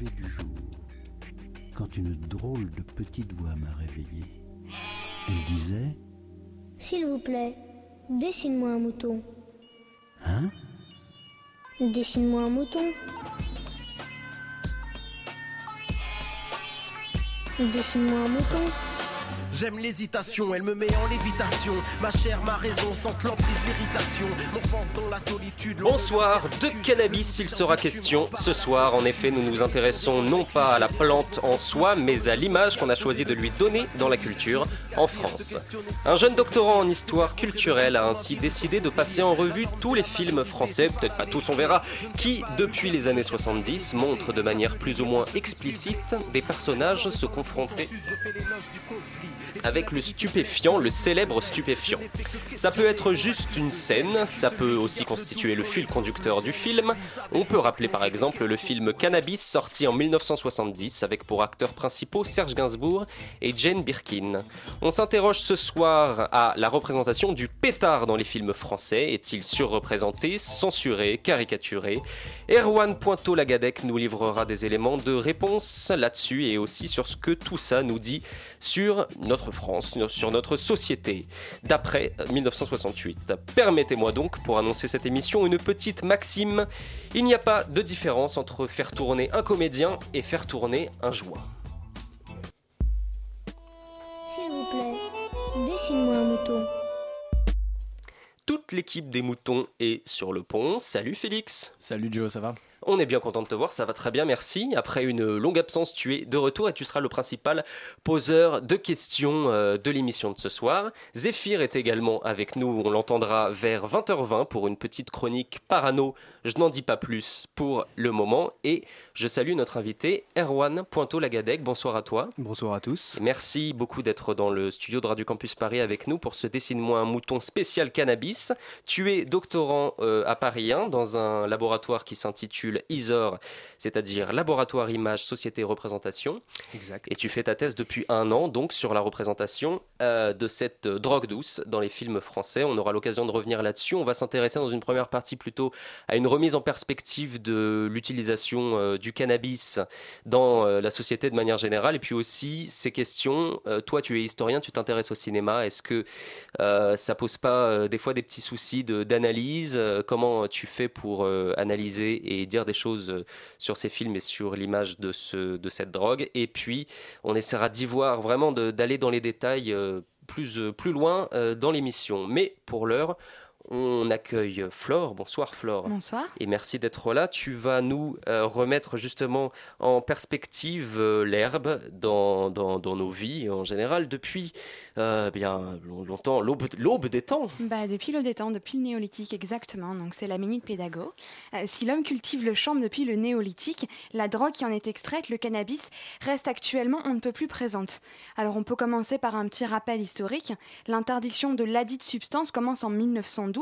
lever du jour, quand une drôle de petite voix m'a réveillée. Elle disait « S'il vous plaît, dessine-moi un mouton. » Hein ? Dessine-moi un mouton. Dessine-moi un mouton. J'aime l'hésitation, elle me met en lévitation. Ma chair, ma raison, sente l'emprise, l'irritation. M'enfonce dans la solitude. Bonsoir, de cannabis il sera question. Ce soir, en effet, nous nous intéressons non pas à la plante en soi, mais à l'image qu'on a choisi de lui donner dans la culture, en France. Un jeune doctorant en histoire culturelle a ainsi décidé de passer en revue tous les films français, peut-être pas tous, on verra, qui, depuis les années 70, montrent de manière plus ou moins explicite des personnages se confronter avec le stupéfiant, le célèbre stupéfiant. Ça peut être juste une scène, ça peut aussi constituer le fil conducteur du film. On peut rappeler par exemple le film Cannabis, sorti en 1970, avec pour acteurs principaux Serge Gainsbourg et Jane Birkin. On s'interroge ce soir à la représentation du pétard dans les films français. Est-il surreprésenté, censuré, caricaturé ? Erwan Pointeau-Lagadec nous livrera des éléments de réponse là-dessus et aussi sur ce que tout ça nous dit sur notre France, sur notre société, d'après 1968. Permettez-moi donc, pour annoncer cette émission, une petite maxime. Il n'y a pas de différence entre faire tourner un comédien et faire tourner un joint. S'il vous plaît, dessine-moi un mouton. Toute l'équipe des moutons est sur le pont. Salut Félix. Salut Joe, ça va ? On est bien content de te voir, ça va très bien, merci. Après une longue absence, tu es de retour et tu seras le principal poseur de questions de l'émission de ce soir. Zephyr est également avec nous, on l'entendra vers 20h20 pour une petite chronique parano. Je n'en dis pas plus pour le moment et je salue notre invité Erwan Pointeau-Lagadec. Bonsoir à toi. Bonsoir à tous. Merci beaucoup d'être dans le studio de Radio Campus Paris avec nous pour ce Dessine-moi un mouton spécial cannabis. Tu es doctorant à Paris 1 dans un laboratoire qui s'intitule ISOR, c'est-à-dire Laboratoire Image, Société, Représentation. Exact. Et tu fais ta thèse depuis un an donc sur la représentation de cette drogue douce dans les films français. On aura l'occasion de revenir là-dessus. On va s'intéresser dans une première partie plutôt à une remise en perspective de l'utilisation du cannabis dans la société de manière générale. Et puis aussi ces questions, toi tu es historien, tu t'intéresses au cinéma. Est-ce que ça pose pas des fois des petits soucis d'analyse ? Comment tu fais pour analyser et dire des choses sur ces films et sur l'image de cette drogue. Et puis, on essaiera d'y voir vraiment d'aller dans les détails plus loin dans l'émission. Mais pour l'heure, on accueille Flore. Bonsoir Flore. Bonsoir. Et merci d'être là. Tu vas nous remettre justement en perspective l'herbe dans nos vies en général depuis bien longtemps, l'aube des temps. Depuis l'aube des temps, depuis le néolithique exactement. Donc c'est la minute pédago. Si l'homme cultive le chanvre depuis le néolithique, la drogue qui en est extraite, le cannabis, reste actuellement on ne peut plus présente. Alors on peut commencer par un petit rappel historique. L'interdiction de ladite substance commence en 1912.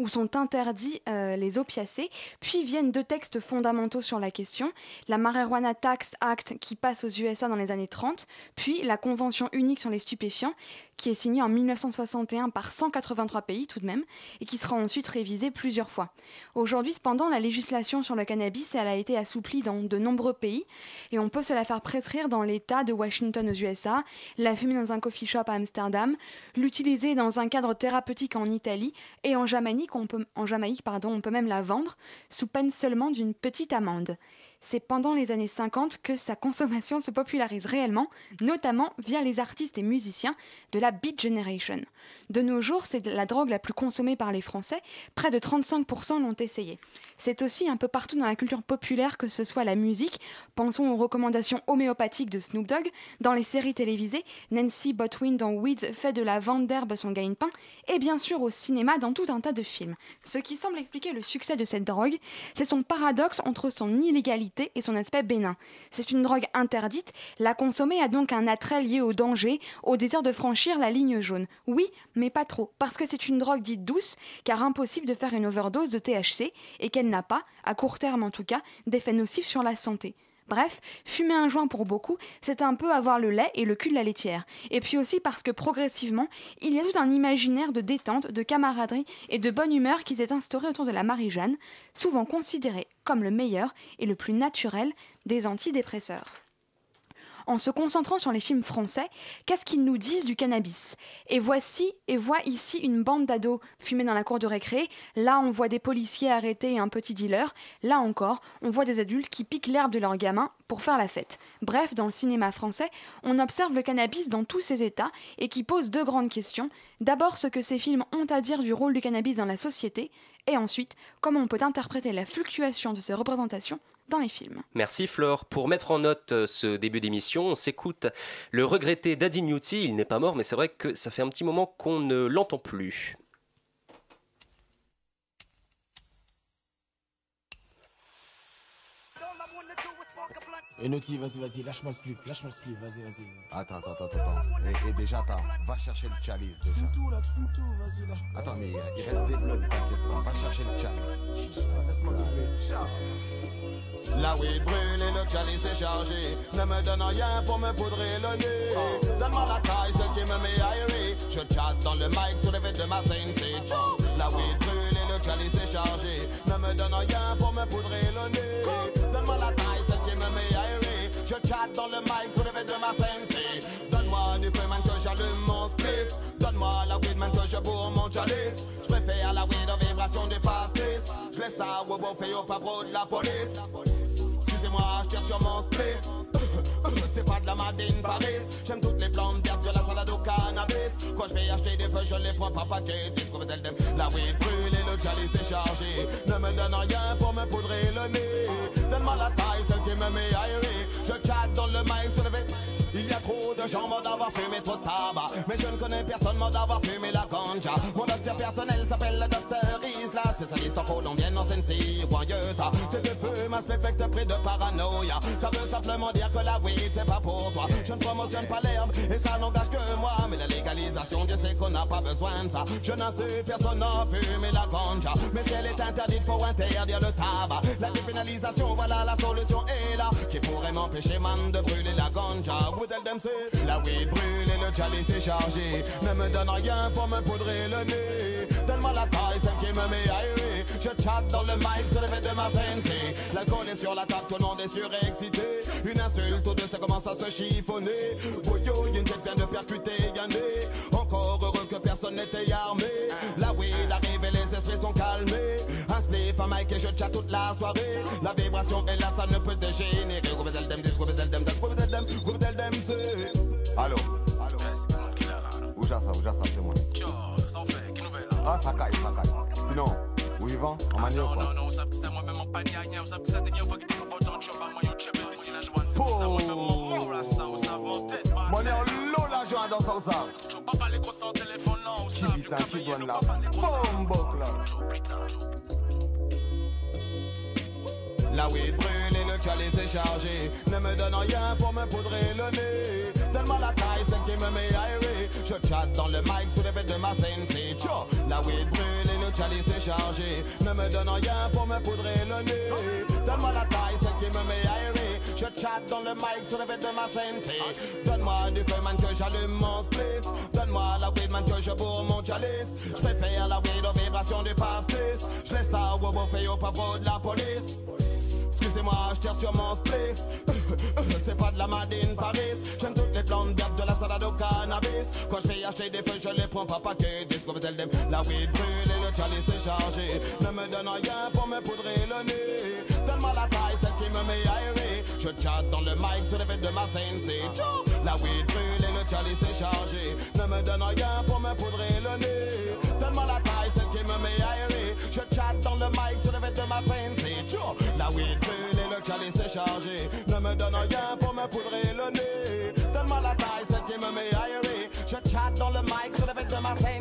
Où sont interdits les opiacés, puis viennent deux textes fondamentaux sur la question, la Marijuana Tax Act qui passe aux USA dans les années 30, puis la Convention unique sur les stupéfiants qui est signée en 1961 par 183 pays tout de même, et qui sera ensuite révisée plusieurs fois. Aujourd'hui cependant, la législation sur le cannabis elle a été assouplie dans de nombreux pays, et on peut se la faire prescrire dans l'État de Washington aux USA, la fumer dans un coffee shop à Amsterdam, l'utiliser dans un cadre thérapeutique en Italie, et en Jamaïque, on peut même la vendre sous peine seulement d'une petite amende. C'est pendant les années 50 que sa consommation se popularise réellement, notamment via les artistes et musiciens de la Beat Generation. De nos jours, c'est la drogue la plus consommée par les Français, près de 35% l'ont essayée. C'est aussi un peu partout dans la culture populaire, que ce soit la musique, pensons aux recommandations homéopathiques de Snoop Dogg, dans les séries télévisées, Nancy Botwin dans Weeds fait de la vente d'herbe son gagne-pain, et bien sûr au cinéma dans tout un tas de films. Ce qui semble expliquer le succès de cette drogue, c'est son paradoxe entre son illégalité et son aspect bénin. C'est une drogue interdite, la consommer a donc un attrait lié au danger, au désir de franchir la ligne jaune. Oui, mais pas trop, parce que c'est une drogue dite douce, car impossible de faire une overdose de THC, et qu'elle n'a pas, à court terme en tout cas, d'effets nocifs sur la santé. Bref, fumer un joint pour beaucoup, c'est un peu avoir le lait et le cul de la laitière. Et puis aussi parce que progressivement, il y a tout un imaginaire de détente, de camaraderie et de bonne humeur qui s'est instauré autour de la Marie-Jeanne, souvent considérée comme le meilleur et le plus naturel des antidépresseurs. En se concentrant sur les films français, qu'est-ce qu'ils nous disent du cannabis ? Et voit ici une bande d'ados fumés dans la cour de récré. Là, on voit des policiers arrêter un petit dealer. Là encore, on voit des adultes qui piquent l'herbe de leurs gamins pour faire la fête. Bref, dans le cinéma français, on observe le cannabis dans tous ses états et qui pose deux grandes questions. D'abord, ce que ces films ont à dire du rôle du cannabis dans la société, et ensuite, comment on peut interpréter la fluctuation de ces représentations dans les films. Merci Flore. Pour mettre en note ce début d'émission, on s'écoute le regretté Daddy Nuttea. Il n'est pas mort, mais c'est vrai que ça fait un petit moment qu'on ne l'entend plus. Et Nuttea, vas-y, lâche-moi ce clip, vas-y. Attends. Et déjà, va chercher le chalice déjà. Tu fumes tout, vas-y, lâche. Attends, mais il reste des blocs, va chercher le chalice. La weed brûle et le chalice est chargé. Ne me donne rien pour me poudrer le nez. Donne-moi la taille, ceux qui me met aéré. Je chatte dans le mic sur les vêtements de ma scène, c'est chaud. La weed brûle et le chalice est chargé. Ne me donne rien pour me poudrer le nez. Donne-moi la taille, ceux qui me met aéré. Je chatte dans le mic, sous le vêtement de ma sensei. Donne-moi du feu, man, que j'allume mon spliff. Donne-moi la weed, man, que je bourre mon chalice. Je préfère la weed aux vibrations des pastis. Je laisse ça au beau fait au pavot de la police. Excusez-moi, je tire sur mon spliff. C'est pas de la madine Paris. J'aime toutes les plantes d'herbe de la salade au cannabis. Quand je vais acheter des feuilles, je les prends par paquet. La weed brûle et le chalice est chargé. Ne me donne rien pour me poudrer le nez. Donne-moi la taille, celle qui me met aéré. Je chatte dans le mic soulevé. Il y a trop de gens m'ont d'avoir fumé trop de tabac. Mais je ne connais personne m'ont d'avoir fumé la ganja. Mon docteur personnel s'appelle le docteur Isla. Spécialiste en colombienne, en sensi, royauta. C'est de feu, ma spéfecte pris de paranoïa. Ça veut simplement dire que la weed c'est pas pour toi. Je ne promotionne pas l'herbe et ça n'engage que moi. Mais la légalisation, Dieu sait qu'on n'a pas besoin de ça. Je n'insulte personne en fumer la ganja. Mais si elle est interdite, faut interdire le tabac. La dépénalisation, voilà la solution est là. Qui pourrait m'empêcher, man, de brûler la ganja? La weed brûle et le chalice est chargé. Ne me donne rien pour me poudrer le nez. Donne-moi la taille, celle qui me met aéré. Je chatte dans le mic, sur le fait de ma sensei. L'alcool est sur la table, tout le monde est surexcité. Une insulte ou deux, ça commence à se chiffonner. Bouillou, une tête vient de percuter, gagner. Encore heureux que personne n'était armé. La weed arrive et les esprits sont calmés. Un spliff, un mic et je chatte toute la soirée. La vibration est là, ça ne peut dégénérer. Allô? Où j'a ça, c'est moi. Tchao, ça fait, qui nouvelle? Ah, ça caille. Sinon, où ils vont? En manio quoi? Non, on savent que c'est moi-même en panier. On savent que c'est des fois qui t'ont pas tant de chop à moi. Yo, chep, et si la joie, c'est ça, moi-même en mort. Là, ça, on savent en tête, ma tête. Moi, on l'a joie dans ça, on savent. Tchao, papa, les gros sans téléphone, là, on savent. Qui donne là? Boum, boc là. Tchao, putain, tchao. La weed brûle et le chalice est chargé. Ne me donne rien pour me poudrer le nez. Donne-moi la taille, celle qui me met aéré. Je chatte dans le mic sous les vêtements de ma sensei. La weed brûle et le chalice est chargé. Ne me donne rien pour me poudrer le nez. Donne-moi la taille, celle qui me met aéré. Je chatte dans le mic sous les vêtements de ma sensei. Donne-moi du feu, man, que j'allume mon spliff. Donne-moi la weed, man, que je bourre mon chalice. Je préfère la weed aux vibrations du pastis. Je laisse ça au bobo fait au pavot de la police. Excusez-moi, je tire sur mon spliff. C'est pas de la madine Paris. J'aime toutes les plantes d'herbe de la salade au cannabis. Quand je vais acheter des feuilles, je les prends pas paquet. La weed brûle et le chalice est chargé. Ne me donne rien pour me poudrer le nez. Donne-moi la taille, celle qui me met aéré. Je chatte dans le mic sur les vêtements de ma sensei. La weed brûle et le chalice est chargé. Ne me donne rien pour me poudrer le nez. Donne-moi la taille, celle qui me met aéré. Je chatte dans le mic sur les vêtements de ma sensei. La weed brûle et le chalice est chargé. Ne me donne rien pour me poudrer le nez. Donne-moi la taille, celle qui me met aéré. Je chatte dans le mic sur les vêtements de ma sensei.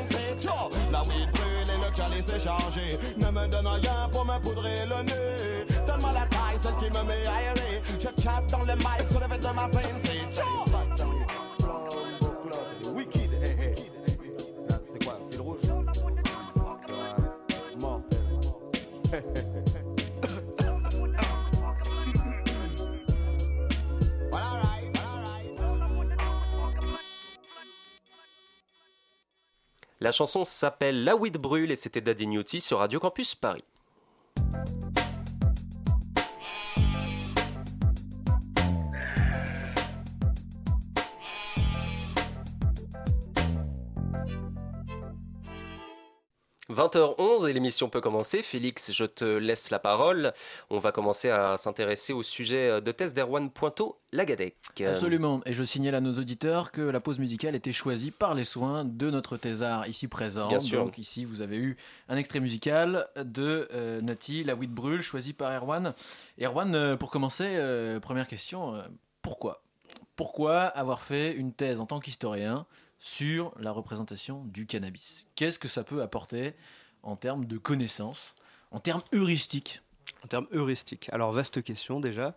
La weed brûle et le chalice est chargé. Ne me donne rien pour me poudrer le nez. Donne-moi la taille, celle qui me met aéré. Je chatte dans le mic sur les vêtements de ma sensei. La chanson s'appelle La Weed Brûle et c'était Daddy Nuttea sur Radio Campus Paris. 20h11 et l'émission peut commencer. Félix, je te laisse la parole. On va commencer à s'intéresser au sujet de thèse d'Erwan Pointeau-Lagadec. Absolument. Et je signale à nos auditeurs que la pause musicale était choisie par les soins de notre thésard ici présent. Bien sûr. Donc ici, vous avez eu un extrait musical de Nuttea, La Huit Brûle, choisi par Erwan. Erwan, pour commencer, première question, pourquoi ? Pourquoi avoir fait une thèse en tant qu'historien sur la représentation du cannabis ? Qu'est-ce que ça peut apporter en termes de connaissances, en termes heuristiques ? En termes heuristiques. Alors, vaste question déjà.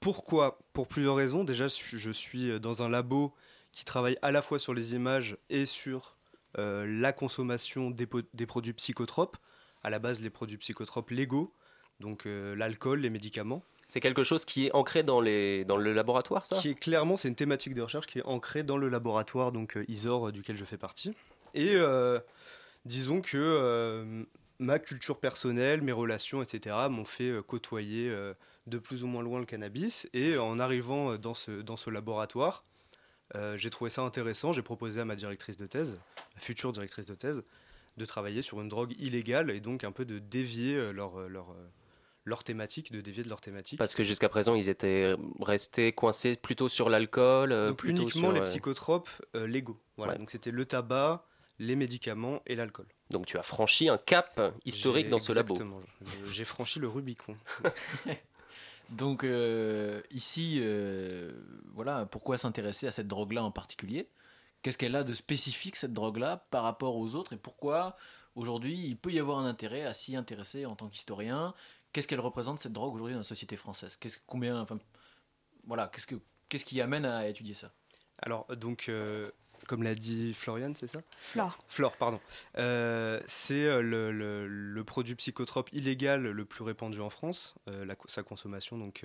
Pourquoi ? Pour plusieurs raisons. Déjà, je suis dans un labo qui travaille à la fois sur les images et sur la consommation des produits psychotropes. À la base, les produits psychotropes légaux, donc l'alcool, les médicaments. C'est quelque chose qui est ancré dans le laboratoire, ça ? Clairement, c'est une thématique de recherche qui est ancrée dans le laboratoire, donc ISOR, duquel je fais partie. Et disons que ma culture personnelle, mes relations, etc., m'ont fait côtoyer de plus ou moins loin le cannabis. Et en arrivant dans ce laboratoire, j'ai trouvé ça intéressant. J'ai proposé à ma directrice de thèse, la future directrice de thèse, de travailler sur une drogue illégale et donc un peu de dévier leur thématique. Parce que jusqu'à présent, ils étaient restés coincés plutôt sur l'alcool. Donc uniquement sur les psychotropes légaux. Voilà, ouais. Donc c'était le tabac, les médicaments et l'alcool. Donc tu as franchi un cap historique dans ce labo. Exactement, j'ai franchi le Rubicon. Donc ici, voilà, pourquoi s'intéresser à cette drogue-là en particulier ? Qu'est-ce qu'elle a de spécifique, cette drogue-là, par rapport aux autres ? Et pourquoi, aujourd'hui, il peut y avoir un intérêt à s'y intéresser en tant qu'historien ? Qu'est-ce qu'elle représente, cette drogue, aujourd'hui dans la société française ? Qu'est-ce qui amène à étudier ça ? Alors, donc, comme l'a dit Floriane, c'est ça ? Flore, pardon. C'est le produit psychotrope illégal le plus répandu en France. Sa consommation, donc,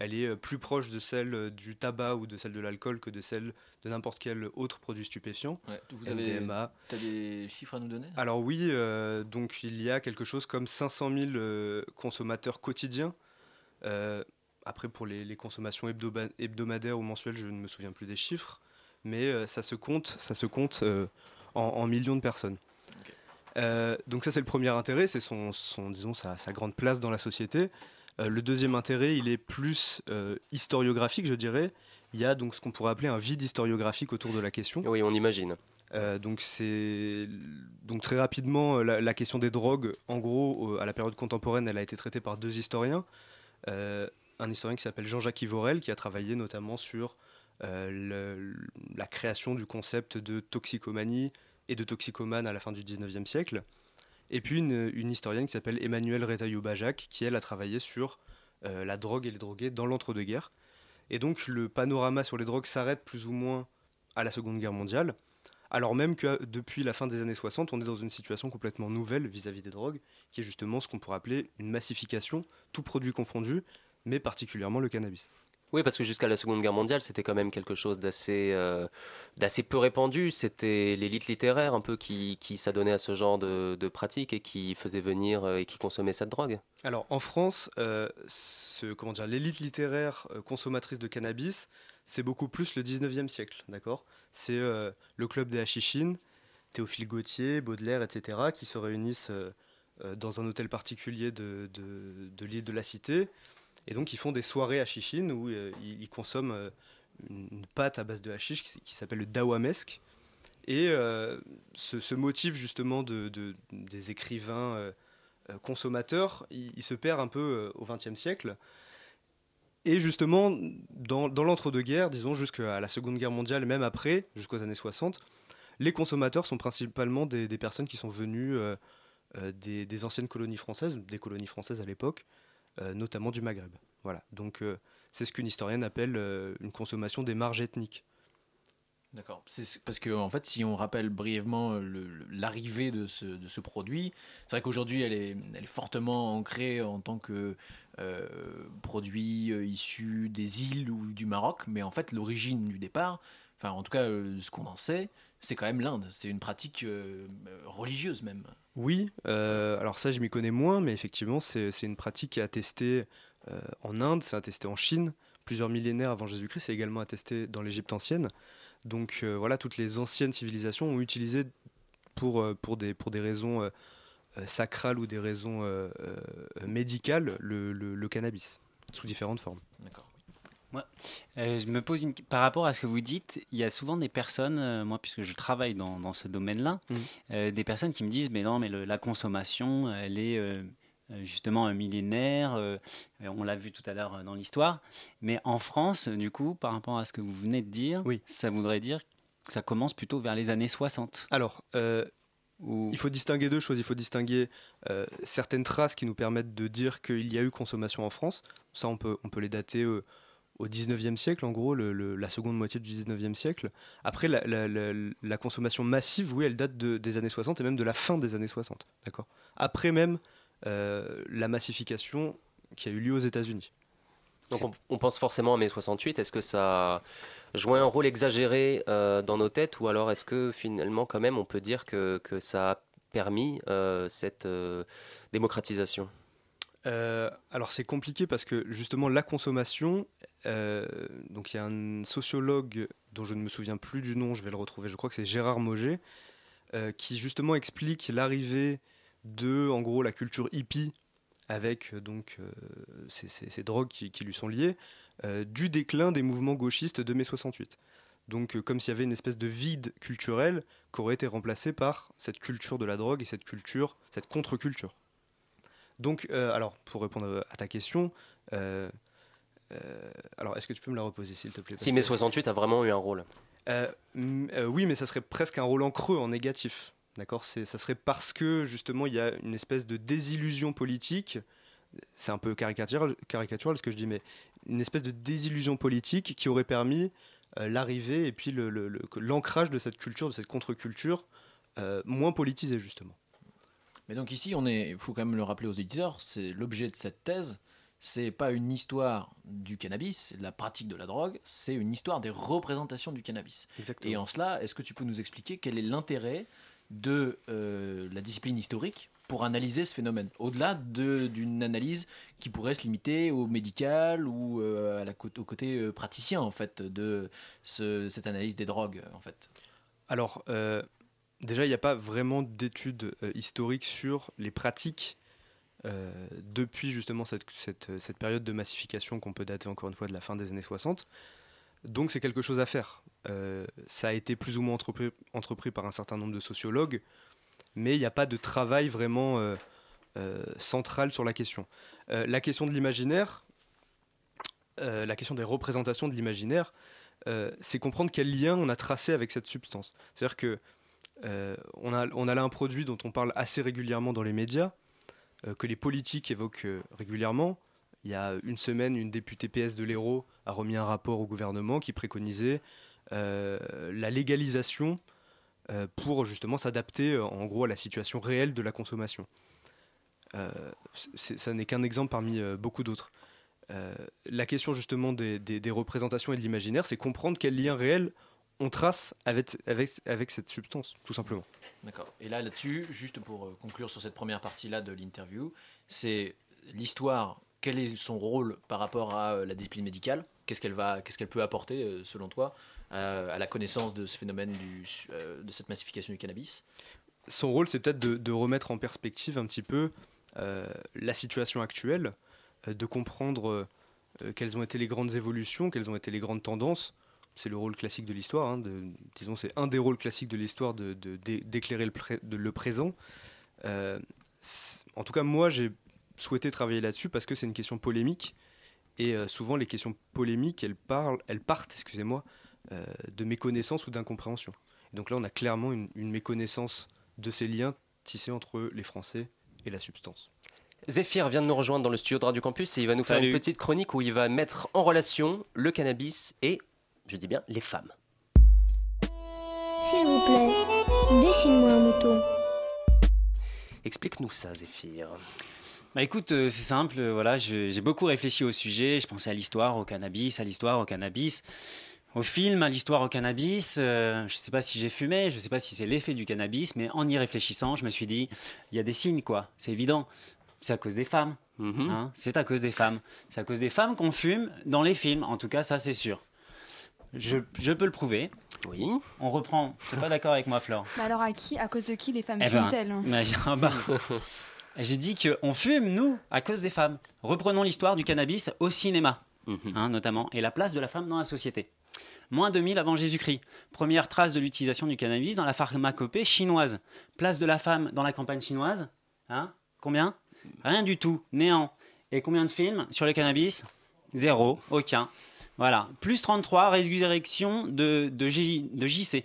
elle est plus proche de celle du tabac ou de celle de l'alcool que de celle de n'importe quel autre produit stupéfiant. Ouais, MDMA. Tu as des chiffres à nous donner ? Alors oui, donc il y a quelque chose comme 500 000 consommateurs quotidiens. Après, pour les consommations hebdomadaires ou mensuelles, je ne me souviens plus des chiffres. Mais ça se compte en millions de personnes. Okay. Donc ça, c'est le premier intérêt, c'est sa grande place dans la société. Le deuxième intérêt, il est plus historiographique, je dirais. Il y a donc ce qu'on pourrait appeler un vide historiographique autour de la question. Oui, on imagine. Donc très rapidement, la question des drogues, en gros, à la période contemporaine, elle a été traitée par deux historiens. Un historien qui s'appelle Jean-Jacques Yvorel, qui a travaillé notamment sur la création du concept de toxicomanie et de toxicomane à la fin du XIXe siècle. Et puis une historienne qui s'appelle Emmanuelle Retaillou-Bajac, qui elle a travaillé sur la drogue et les drogués dans l'entre-deux-guerres. Et donc le panorama sur les drogues s'arrête plus ou moins à la Seconde Guerre mondiale, alors même que depuis la fin des années 60, on est dans une situation complètement nouvelle vis-à-vis des drogues, qui est justement ce qu'on pourrait appeler une massification, tout produit confondu, mais particulièrement le cannabis. Oui, parce que jusqu'à la Seconde Guerre mondiale, c'était quand même quelque chose d'assez peu répandu. C'était l'élite littéraire un peu qui s'adonnait à ce genre de pratiques et qui faisait venir et qui consommait cette drogue. Alors en France, l'élite littéraire consommatrice de cannabis, c'est beaucoup plus le 19e siècle, d'accord ? C'est le club des Hachichines, Théophile Gautier, Baudelaire, etc., qui se réunissent dans un hôtel particulier de l'île de la Cité. Et donc, ils font des soirées hachichines où ils consomment une pâte à base de hachiche qui s'appelle le dawamesque. Et ce motif, justement, des écrivains consommateurs, il se perd un peu au XXe siècle. Et justement, dans l'entre-deux-guerres, disons jusqu'à la Seconde Guerre mondiale, même après, jusqu'aux années 60, les consommateurs sont principalement des personnes qui sont venues des anciennes colonies françaises, des colonies françaises à l'époque, notamment du Maghreb. Voilà. Donc, c'est ce qu'une historienne appelle une consommation des marges ethniques. D'accord. C'est parce que, en fait, si on rappelle brièvement l'arrivée de ce produit, c'est vrai qu'aujourd'hui, elle est fortement ancrée en tant que produit issu des îles ou du Maroc, mais en fait, l'origine du départ, enfin, en tout cas, ce qu'on en sait, c'est quand même l'Inde. C'est une pratique religieuse même. Oui, alors ça je m'y connais moins, mais effectivement c'est une pratique qui est attestée en Inde, c'est attesté en Chine, plusieurs millénaires avant Jésus-Christ, c'est également attesté dans l'Égypte ancienne. Donc voilà, toutes les anciennes civilisations ont utilisé pour des raisons sacrales ou des raisons médicales le cannabis, sous différentes formes. D'accord. Moi, je me pose par rapport à ce que vous dites, il y a souvent des personnes, moi puisque je travaille dans ce domaine-là, des personnes qui me disent mais non, mais la consommation, elle est justement un millénaire, on l'a vu tout à l'heure dans l'histoire, mais en France, du coup, par rapport à ce que vous venez de dire, oui, ça voudrait dire que ça commence plutôt vers les années 60. Alors, il faut distinguer deux choses. Il faut distinguer certaines traces qui nous permettent de dire qu'il y a eu consommation en France. Ça, on peut les dater au 19e siècle, en gros, la seconde moitié du 19e siècle. Après, la consommation massive, oui, elle date des années 60 et même de la fin des années 60. D'accord. Après même la massification qui a eu lieu aux États-Unis. Donc on pense forcément à mai 68. Est-ce que ça jouait un rôle exagéré dans nos têtes, ou alors est-ce que finalement, quand même, on peut dire que ça a permis cette démocratisation ? Alors c'est compliqué parce que justement la consommation, donc il y a un sociologue dont je ne me souviens plus du nom, je vais le retrouver, je crois que c'est Gérard Maugé, qui justement explique l'arrivée de, en gros, la culture hippie avec donc ces drogues qui lui sont liées, du déclin des mouvements gauchistes de mai 68. Donc comme s'il y avait une espèce de vide culturel qui aurait été remplacé par cette culture de la drogue et cette contre-culture. Donc, alors, pour répondre à ta question, alors, est-ce que tu peux me la reposer, s'il te plaît ? Si mai 68 a vraiment eu un rôle. Oui, mais ça serait presque un rôle en creux, en négatif. D'accord ? Ça serait parce que, justement, il y a une espèce de désillusion politique. C'est un peu caricatural ce que je dis, mais une espèce de désillusion politique qui aurait permis l'arrivée et puis l'ancrage de cette culture, de cette contre-culture, moins politisée, justement. Mais donc ici, il faut quand même le rappeler aux éditeurs, c'est l'objet de cette thèse, c'est pas une histoire du cannabis, de la pratique de la drogue, c'est une histoire des représentations du cannabis. Exactement. Et en cela, est-ce que tu peux nous expliquer quel est l'intérêt de la discipline historique pour analyser ce phénomène, au-delà d'une analyse qui pourrait se limiter au médical ou au côté praticien en fait de cette analyse des drogues en fait. Alors. Déjà, il n'y a pas vraiment d'études historiques sur les pratiques depuis justement cette période de massification qu'on peut dater encore une fois de la fin des années 60. Donc c'est quelque chose à faire. Ça a été plus ou moins entrepris par un certain nombre de sociologues, mais il n'y a pas de travail vraiment central sur la question. La question de l'imaginaire, la question des représentations de l'imaginaire, c'est comprendre quel lien on a tracé avec cette substance. C'est-à-dire que on a là un produit dont on parle assez régulièrement dans les médias, que les politiques évoquent régulièrement. Il y a une semaine, une députée PS de l'Hérault a remis un rapport au gouvernement qui préconisait la légalisation pour justement s'adapter en gros à la situation réelle de la consommation. Ça n'est qu'un exemple parmi beaucoup d'autres. La question justement des représentations et de l'imaginaire, c'est comprendre quel lien réel on trace avec cette substance, tout simplement. D'accord. Et là-dessus, juste pour conclure sur cette première partie-là de l'interview, c'est l'histoire, quel est son rôle par rapport à la discipline médicale ? Qu'est-ce qu'elle peut apporter, selon toi, à la connaissance de ce phénomène de cette massification du cannabis ? Son rôle, c'est peut-être de remettre en perspective un petit peu la situation actuelle, de comprendre quelles ont été les grandes évolutions, quelles ont été les grandes tendances. C'est le rôle classique de l'histoire, disons c'est un des rôles classiques de l'histoire d'éclairer le présent. En tout cas, moi, j'ai souhaité travailler là-dessus parce que c'est une question polémique. Et souvent, les questions polémiques, elles partent de méconnaissance ou d'incompréhension. Et donc là, on a clairement une méconnaissance de ces liens tissés entre les Français et la substance. Zephyr vient de nous rejoindre dans le studio de Radio Campus et il va nous faire une petite chronique où il va mettre en relation le cannabis et... Je dis bien les femmes. S'il vous plaît, dessine-moi un mouton. Explique-nous ça, Zephyr. Bah écoute, c'est simple. Voilà, j'ai beaucoup réfléchi au sujet. Je pensais à l'histoire, au cannabis, au film, à l'histoire, au cannabis. Je ne sais pas si j'ai fumé, je ne sais pas si c'est l'effet du cannabis, mais en y réfléchissant, je me suis dit, il y a des signes, quoi. C'est évident. C'est à cause des femmes. Mm-hmm. Hein, c'est à cause des femmes. C'est à cause des femmes qu'on fume dans les films. En tout cas, ça, c'est sûr. Je peux le prouver. Oui. On reprend. Tu n'es pas d'accord avec moi, Flore. Mais alors, à cause de qui les femmes fument-elles J'ai dit qu'on fume, nous, à cause des femmes. Reprenons l'histoire du cannabis au cinéma, notamment, et la place de la femme dans la société. Moins 2000 avant Jésus-Christ, première trace de l'utilisation du cannabis dans la pharmacopée chinoise. Place de la femme dans la campagne chinoise, combien ? Rien du tout, néant. Et combien de films sur le cannabis ? Zéro, aucun. Voilà, plus 33, résurrection de JC.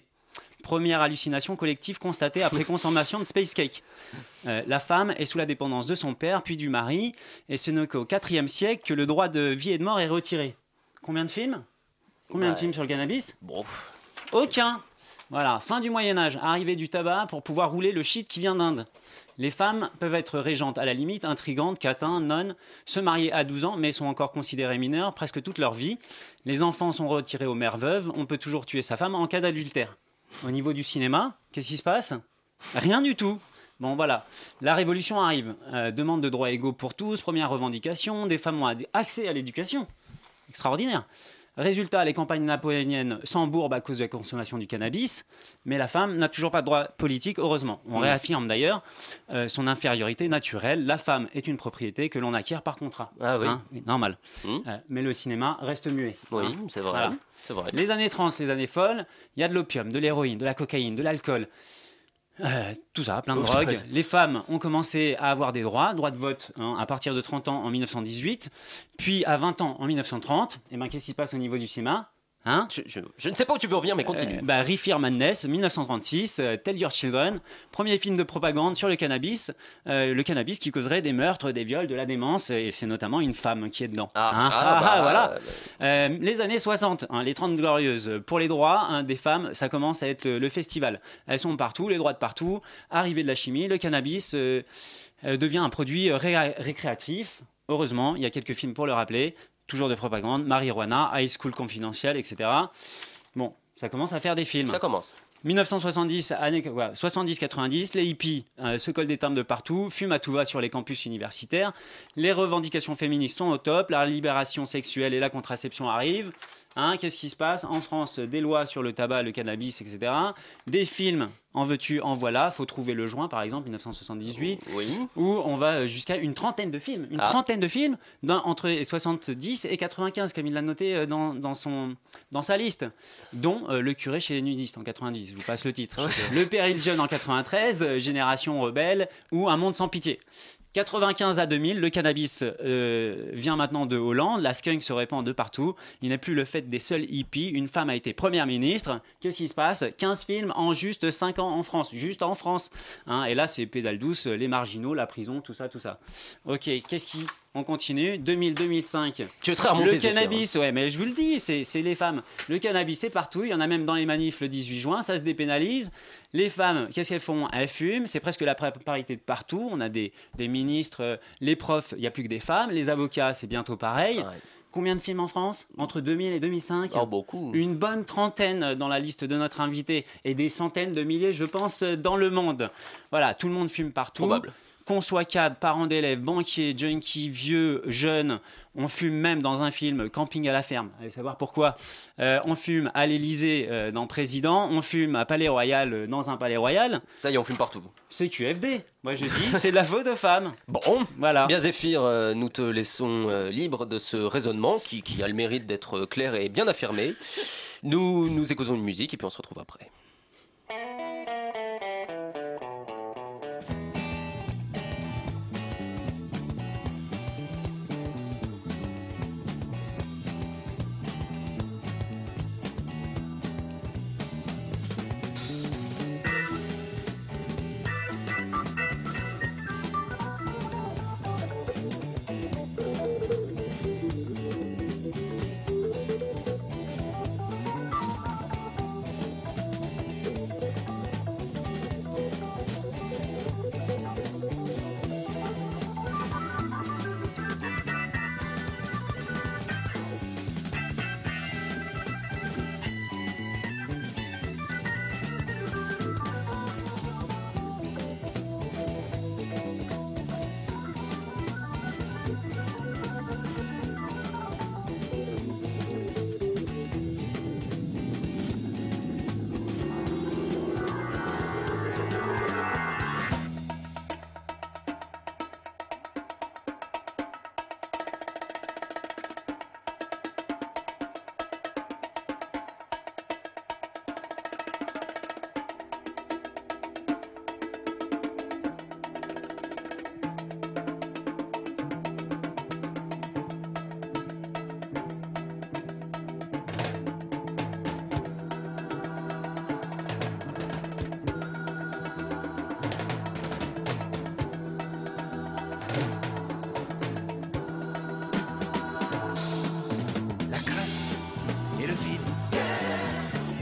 Première hallucination collective constatée après consommation de Space Cake. La femme est sous la dépendance de son père, puis du mari, et ce n'est qu'au IVe siècle que le droit de vie et de mort est retiré. Combien de films ? Combien de films sur le cannabis ? Bon. Aucun. Voilà, fin du Moyen-Âge, arrivée du tabac pour pouvoir rouler le shit qui vient d'Inde. Les femmes peuvent être régentes à la limite, intrigantes, catins, nonnes, se marier à 12 ans, mais sont encore considérées mineures presque toute leur vie. Les enfants sont retirés aux mères veuves, on peut toujours tuer sa femme en cas d'adultère. Au niveau du cinéma, qu'est-ce qui se passe ? Rien du tout. Bon, voilà, la révolution arrive. Demande de droits égaux pour tous, première revendication, des femmes ont accès à l'éducation. Extraordinaire. Résultat, les campagnes napoléoniennes s'embourbent à cause de la consommation du cannabis, mais la femme n'a toujours pas de droit politique, heureusement. On réaffirme d'ailleurs son infériorité naturelle. La femme est une propriété que l'on acquiert par contrat. Ah oui. Normal. Mais le cinéma reste muet. Oui, c'est vrai. Voilà. C'est vrai. Les années 30, les années folles, il y a de l'opium, de l'héroïne, de la cocaïne, de l'alcool. Tout ça, plein de drogues. Les femmes ont commencé à avoir des droits de vote à partir de 30 ans en 1918, puis à 20 ans en 1930. Et ben, qu'est-ce qui se passe au niveau du cinéma ? Je ne sais pas où tu veux revenir, mais continue. Reefer Madness, 1936, Tell Your Children, premier film de propagande sur le cannabis qui causerait des meurtres, des viols, de la démence, et c'est notamment une femme qui est dedans. Voilà. Les années 60, les 30 glorieuses. Pour les droits des femmes, ça commence à être le festival. Elles sont partout, les droits de partout. Arrivée de la chimie, le cannabis devient un produit récréatif. Heureusement, il y a quelques films pour le rappeler. Toujours de propagande, marijuana, high school confidentiel, etc. Bon, ça commence à faire des films. Ça commence. 1970, années 70-90, les hippies se collent des termes de partout, fument à tout va sur les campus universitaires. Les revendications féministes sont au top, la libération sexuelle et la contraception arrivent. Qu'est-ce qui se passe ? En France, des lois sur le tabac, le cannabis, etc. Des films, en veux-tu, en voilà, faut trouver le joint, par exemple, 1978, où on va jusqu'à une trentaine de films. Trentaine de films entre 70 et 95, comme il l'a noté dans sa liste, dont Le curé chez les nudistes en 90, je vous passe le titre. Le péril jeune en 93, Génération rebelle ou Un monde sans pitié. 95 à 2000, le cannabis vient maintenant de Hollande, la skunk se répand de partout, il n'est plus le fait des seuls hippies, une femme a été première ministre, qu'est-ce qui se passe ? 15 films en juste 5 ans en France, et là c'est pédale douce, les marginaux, la prison, tout ça. Ok, on continue, 2000-2005, le cannabis, mais je vous le dis, c'est les femmes, le cannabis c'est partout, il y en a même dans les manifs le 18 juin, ça se dépénalise, les femmes, qu'est-ce qu'elles font ? Elles fument, c'est presque la parité de partout, on a des ministres, les profs, il n'y a plus que des femmes, les avocats c'est bientôt pareil. Combien de films en France ? Entre 2000 et 2005 ? Beaucoup. Une bonne trentaine dans la liste de notre invité et des centaines de milliers, je pense, dans le monde. Voilà, tout le monde fume partout. Probable. Qu'on soit cadre, parents d'élèves, banquiers, junkies, vieux, jeunes, on fume même dans un film Camping à la ferme, allez savoir pourquoi. On fume à l'Elysée dans Président, on fume à Palais Royal dans un Palais Royal. Ça y est, on fume partout. C'est QFD, moi je dis, c'est de la faute aux femmes. Bon, voilà. Bien Zéphyr, nous te laissons libre de ce raisonnement qui a le mérite d'être clair et bien affirmé. Nous écoutons une musique et puis on se retrouve après.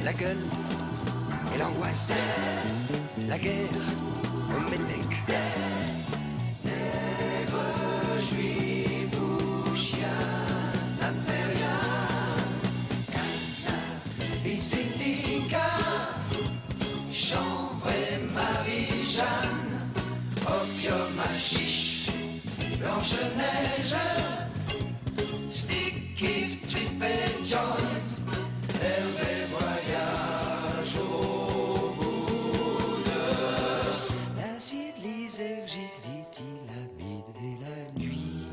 la gueule et l'angoisse, la guerre au métèque. Nègre, juif ou chien, ça ne fait rien. Les syndicats, chanvre et Marie-Jeanne, opium à chiche, Blanche-Neige, stick, if, trip et joint, Hervé voyage au bout de l'acide lysergique, dit-il, la bide et la nuit.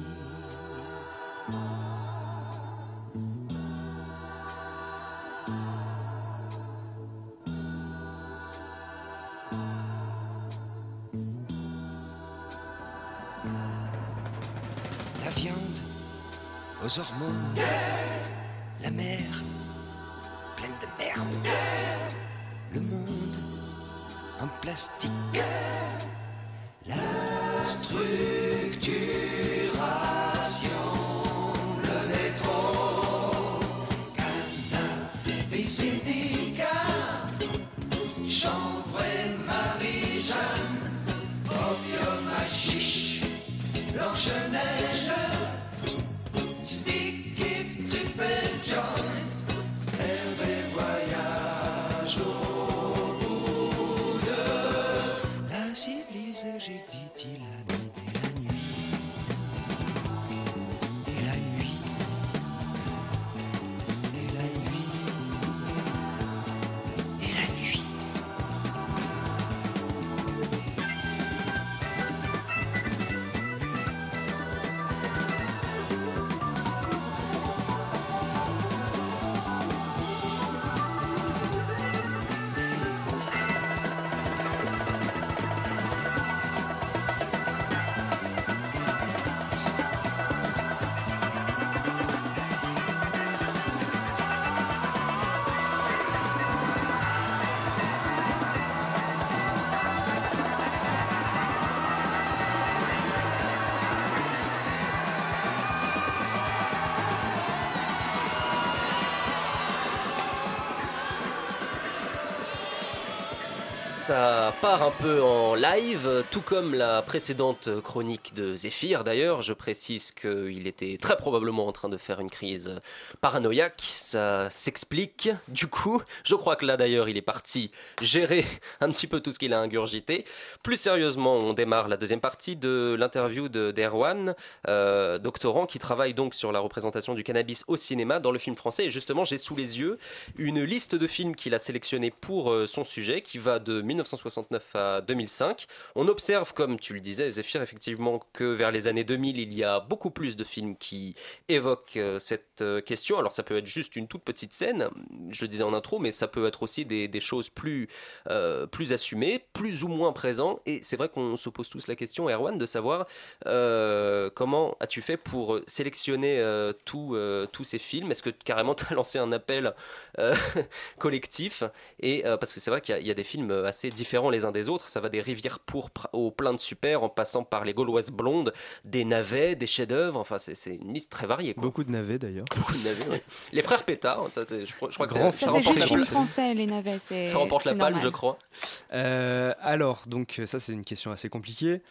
La viande aux hormones, la mer pleine de merde, le monde en plastique, la structuration, le métro, cannabis syndicat, chanvre et Marie-Jeanne, opium à chiche, Blanche-Neige. Ça part un peu en live, tout comme la précédente chronique de Zephyr. D'ailleurs, je précise qu'il était très probablement en train de faire une crise paranoïaque. Ça s'explique, du coup. Je crois que là, d'ailleurs, il est parti gérer un petit peu tout ce qu'il a ingurgité. Plus sérieusement, on démarre la deuxième partie de l'interview d'Erwan, doctorant, qui travaille donc sur la représentation du cannabis au cinéma dans le film français. Et justement, j'ai sous les yeux une liste de films qu'il a sélectionnés pour son sujet, qui va de 1969 à 2005. On observe, comme tu le disais, Zephyr, effectivement, que vers les années 2000, il y a beaucoup plus de films qui évoquent cette question. Alors, ça peut être juste une toute petite scène, je le disais en intro, mais ça peut être aussi des choses plus assumées, plus ou moins présentes. Et c'est vrai qu'on se pose tous la question, Erwan, de savoir comment as-tu fait pour sélectionner tous ces films ? Est-ce que carrément tu as lancé un appel collectif ? Et parce que c'est vrai qu'il y a des films assez différents les uns des autres, ça va des rivières pourpres au plein de super, en passant par les Gauloises blondes, des navets, des chefs-d'œuvre, enfin c'est une liste très variée, quoi. Beaucoup de navets d'ailleurs. Beaucoup de navets, oui. Les Frères Pétard, ça, je crois que ça remporte juste la film français, les navets, ça remporte la palme, je crois. Alors, donc ça c'est une question assez compliquée,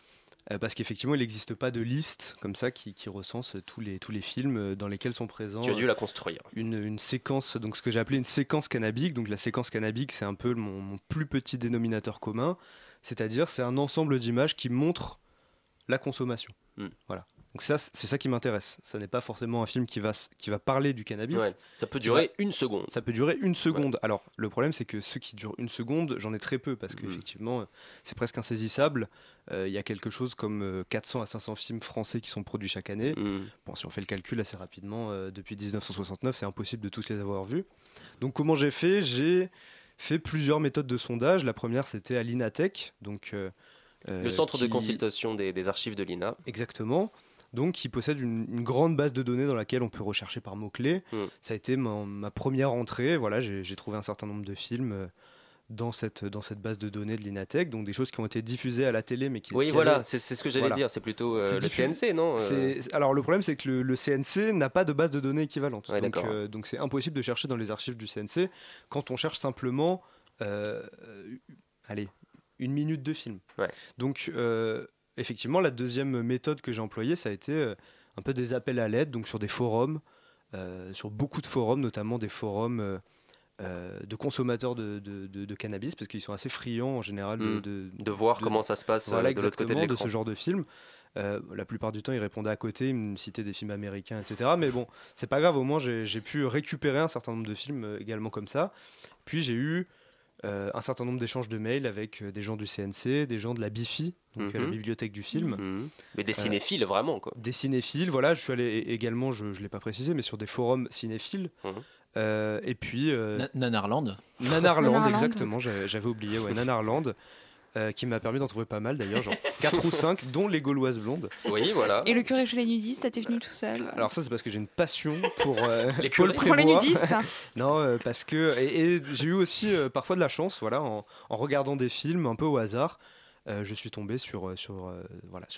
parce qu'effectivement il n'existe pas de liste comme ça qui recense tous les films dans lesquels sont présents. Tu as dû la construire. Une séquence, donc ce que j'ai appelé une séquence cannabique. Donc la séquence cannabique, c'est un peu mon plus petit dénominateur commun, c'est-à-dire c'est un ensemble d'images qui montrent la consommation. Voilà. Donc ça, c'est ça qui m'intéresse. Ça n'est pas forcément un film qui va parler du cannabis. Ouais. Ça peut durer une seconde. Ça peut durer une seconde. Ouais. Alors, le problème, c'est que ceux qui durent une seconde, j'en ai très peu parce qu'effectivement, c'est presque insaisissable. Il y a quelque chose comme 400 à 500 films français qui sont produits chaque année. Bon, si on fait le calcul assez rapidement, depuis 1969, c'est impossible de tous les avoir vus. Donc, comment j'ai fait ? J'ai fait plusieurs méthodes de sondage. La première, c'était à l'INATEC, donc le centre de consultation des archives de l'INA. Exactement. Donc, qui possède une grande base de données dans laquelle on peut rechercher par mots-clés. Ça a été ma première entrée. Voilà, j'ai trouvé un certain nombre de films dans cette base de données de l'INATEC, donc des choses qui ont été diffusées à la télé mais qui... Oui, voilà, c'est ce que j'allais dire, c'est plutôt le CNC, non ? Alors le problème, c'est que le CNC n'a pas de base de données équivalente, ouais, donc c'est impossible de chercher dans les archives du CNC quand on cherche simplement, une minute de film. Ouais. Donc effectivement, la deuxième méthode que j'ai employée, ça a été un peu des appels à l'aide, donc sur des forums, sur beaucoup de forums, notamment des forums... de consommateurs de cannabis, parce qu'ils sont assez friands en général de voir comment ça se passe, voilà, de l'autre côté de l'écran, de ce genre de film. La plupart du temps ils répondaient à côté, ils me citaient des films américains, etc. Mais bon, c'est pas grave, au moins j'ai pu récupérer un certain nombre de films également comme ça. Puis j'ai eu un certain nombre d'échanges de mails avec des gens du CNC, des gens de la BIFI, donc la bibliothèque du film. Mais des cinéphiles vraiment, quoi. Des cinéphiles, voilà, je suis allé également, je l'ai pas précisé, mais sur des forums cinéphiles. Et puis Nanarland, exactement, j'avais oublié, ouais, Nanarland, qui m'a permis d'en trouver pas mal d'ailleurs, genre 4 ou 5, dont les Gauloises blondes. Oui, voilà. Et le curé chez les nudistes, ça t'est venu tout seul? Alors ça, c'est parce que j'ai une passion pour Paul Prébois. Pour les nudistes? Non, parce que et j'ai eu aussi parfois de la chance, voilà, en regardant des films un peu au hasard. Je suis tombé sur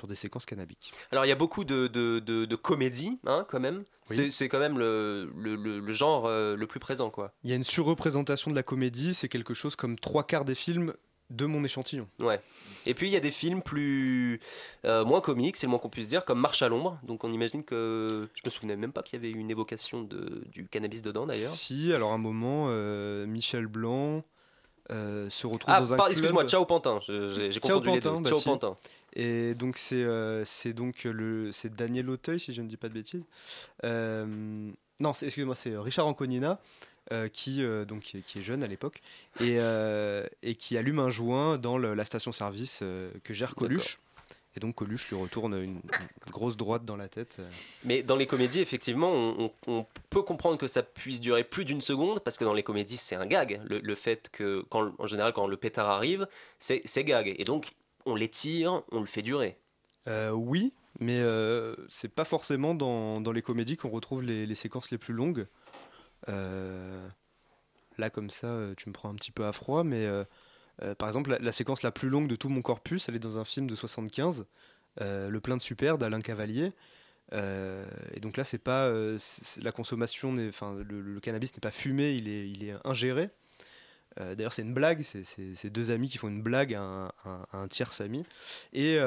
des séquences cannabiques. Alors il y a beaucoup de comédies, hein, quand même. Oui. C'est quand même le genre le plus présent, quoi. Il y a une surreprésentation de la comédie, c'est quelque chose comme 3/4 des films de mon échantillon. Ouais. Et puis il y a des films plus moins comiques, c'est le moins qu'on puisse dire, comme Marche à l'ombre. Donc on imagine que... Je me souvenais même pas qu'il y avait une évocation du cannabis dedans, d'ailleurs. Si, alors à un moment, Michel Blanc... se retrouve dans un club. Excuse-moi, Tchao Pantin, j'ai confondu les deux. Tchao Pantin. Et donc c'est Daniel Auteuil, si je ne dis pas de bêtises. C'est Richard Anconina qui est jeune à l'époque et qui allume un joint dans la station-service que gère Coluche. D'accord. Et donc Coluche lui retourne une grosse droite dans la tête. Mais dans les comédies, effectivement, on peut comprendre que ça puisse durer plus d'une seconde, parce que dans les comédies, c'est un gag. Le fait que, en général, quand le pétard arrive, c'est gag. Et donc, on l'étire, on le fait durer. Oui, mais c'est pas forcément dans les comédies qu'on retrouve les séquences les plus longues. Là, comme ça, tu me prends un petit peu à froid, mais... par exemple, la séquence la plus longue de tout mon corpus, elle est dans un film de 1975, Le Plein de Super d'Alain Cavalier. Et donc là, c'est pas la consommation, le cannabis n'est pas fumé, il est ingéré. D'ailleurs, c'est une blague, c'est deux amis qui font une blague à un tierce ami. Et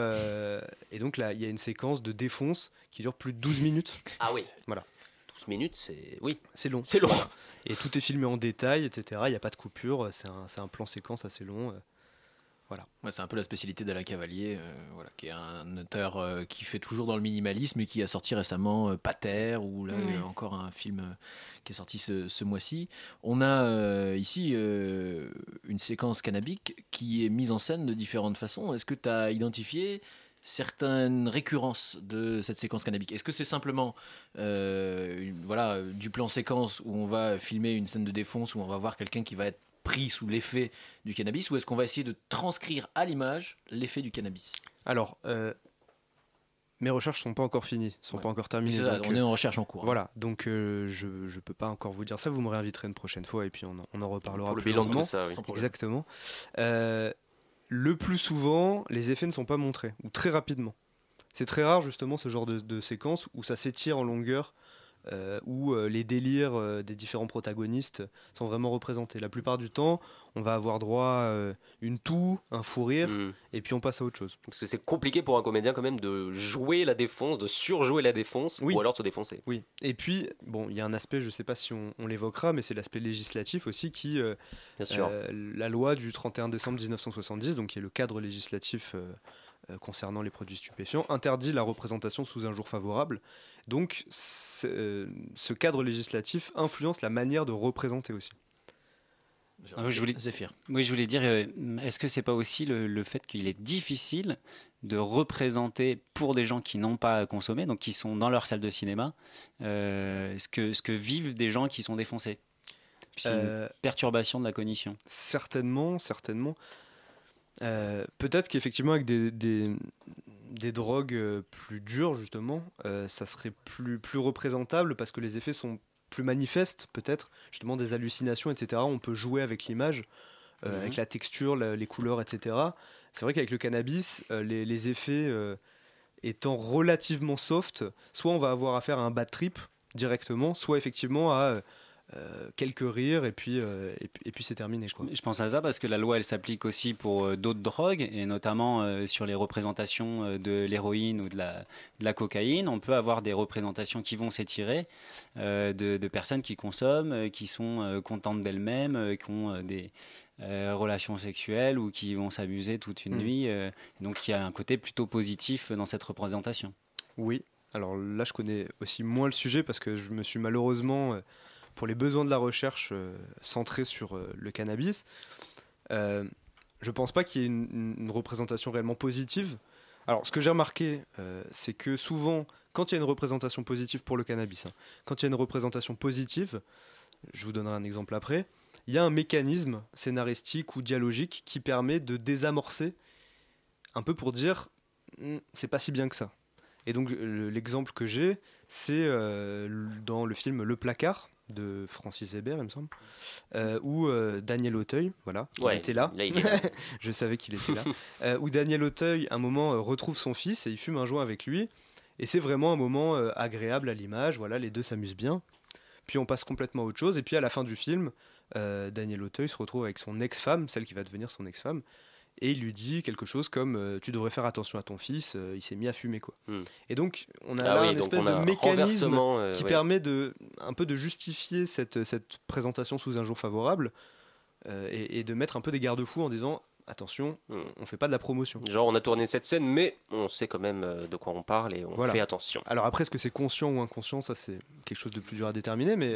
donc là, il y a une séquence de défonce qui dure plus de 12 minutes. Ah oui. Voilà. 12 minutes, c'est... Oui, c'est long. C'est long. Voilà. Et tout est filmé en détail, etc. Il n'y a pas de coupure, c'est un plan séquence assez long. Voilà. Ouais, c'est un peu la spécialité d'Alain Cavalier, qui est un auteur qui fait toujours dans le minimalisme et qui a sorti récemment Pater, ou là encore un film qui est sorti ce mois-ci. On a ici une séquence cannabique qui est mise en scène de différentes façons. Est-ce que tu as identifié certaines récurrences de cette séquence cannabique? Est-ce que c'est simplement du plan séquence où on va filmer une scène de défonce, où on va voir quelqu'un qui va être pris sous l'effet du cannabis, ou est-ce qu'on va essayer de transcrire à l'image l'effet du cannabis? Alors, mes recherches ne sont pas encore finies, pas encore terminées. Donc, on est en recherche en cours. Voilà, donc je ne peux pas encore vous dire ça, vous me réinviterez une prochaine fois et puis on en reparlera plus longuement. Oui. Exactement. Le plus souvent, les effets ne sont pas montrés, ou très rapidement. C'est très rare, justement, ce genre de séquence où ça s'étire en longueur, où les délires des différents protagonistes sont vraiment représentés. La plupart du temps, on va avoir droit à une toux, un fou rire, et puis on passe à autre chose. Parce que c'est compliqué pour un comédien, quand même, de jouer la défonce, de surjouer la défonce, oui. Ou alors de se défoncer. Oui, et puis, il y a un aspect, je ne sais pas si on l'évoquera, mais c'est l'aspect législatif aussi qui... Bien sûr. La loi du 31 décembre 1970, donc qui est le cadre législatif concernant les produits stupéfiants, interdit la représentation sous un jour favorable. Donc, ce cadre législatif influence la manière de représenter aussi. Zephyr. Oui, je voulais dire, est-ce que c'est pas aussi le fait qu'il est difficile de représenter pour des gens qui n'ont pas consommé, donc qui sont dans leur salle de cinéma, ce que vivent des gens qui sont défoncés? C'est une perturbation de la cognition. Certainement. Peut-être qu'effectivement avec des drogues plus dures, justement, ça serait plus représentable parce que les effets sont plus manifestes, peut-être, justement des hallucinations, etc. On peut jouer avec l'image. avec la texture, les couleurs, etc. C'est vrai qu'avec le cannabis, les effets étant relativement soft, soit on va avoir affaire à un bad trip directement, soit effectivement à quelques rires et puis c'est terminé, quoi. Je pense à ça parce que la loi elle s'applique aussi pour d'autres drogues et notamment sur les représentations de l'héroïne ou de la cocaïne. On peut avoir des représentations qui vont s'étirer de personnes qui consomment, qui sont contentes d'elles-mêmes, qui ont des relations sexuelles ou qui vont s'amuser toute une nuit. Donc il y a un côté plutôt positif dans cette représentation. Oui, alors là je connais aussi moins le sujet parce que je me suis malheureusement... pour les besoins de la recherche centrée sur le cannabis, je pense pas qu'il y ait une représentation réellement positive. Alors, ce que j'ai remarqué, c'est que souvent, quand il y a une représentation positive pour le cannabis, quand il y a une représentation positive, je vous donnerai un exemple après, il y a un mécanisme scénaristique ou dialogique qui permet de désamorcer, un peu pour dire, c'est pas si bien que ça. Et donc, l'exemple que j'ai, c'est dans le film Le Placard, de Francis Weber, il me semble, ou Daniel Auteuil, voilà, il était là. Je savais qu'il était là. Où Daniel Auteuil, à un moment, retrouve son fils et il fume un joint avec lui. Et c'est vraiment un moment agréable à l'image. Voilà, les deux s'amusent bien. Puis on passe complètement à autre chose. Et puis à la fin du film, Daniel Auteuil se retrouve avec son ex-femme, celle qui va devenir son ex-femme, et il lui dit quelque chose comme tu devrais faire attention à ton fils, il s'est mis à fumer, quoi. Et donc on a là une espèce de mécanisme qui permet de un peu de justifier cette présentation sous un jour favorable et de mettre un peu des garde-fous en disant attention, on fait pas de la promotion. Genre on a tourné cette scène mais on sait quand même de quoi on parle et on fait attention. Alors après est-ce que c'est conscient ou inconscient, ça c'est quelque chose de plus dur à déterminer, mais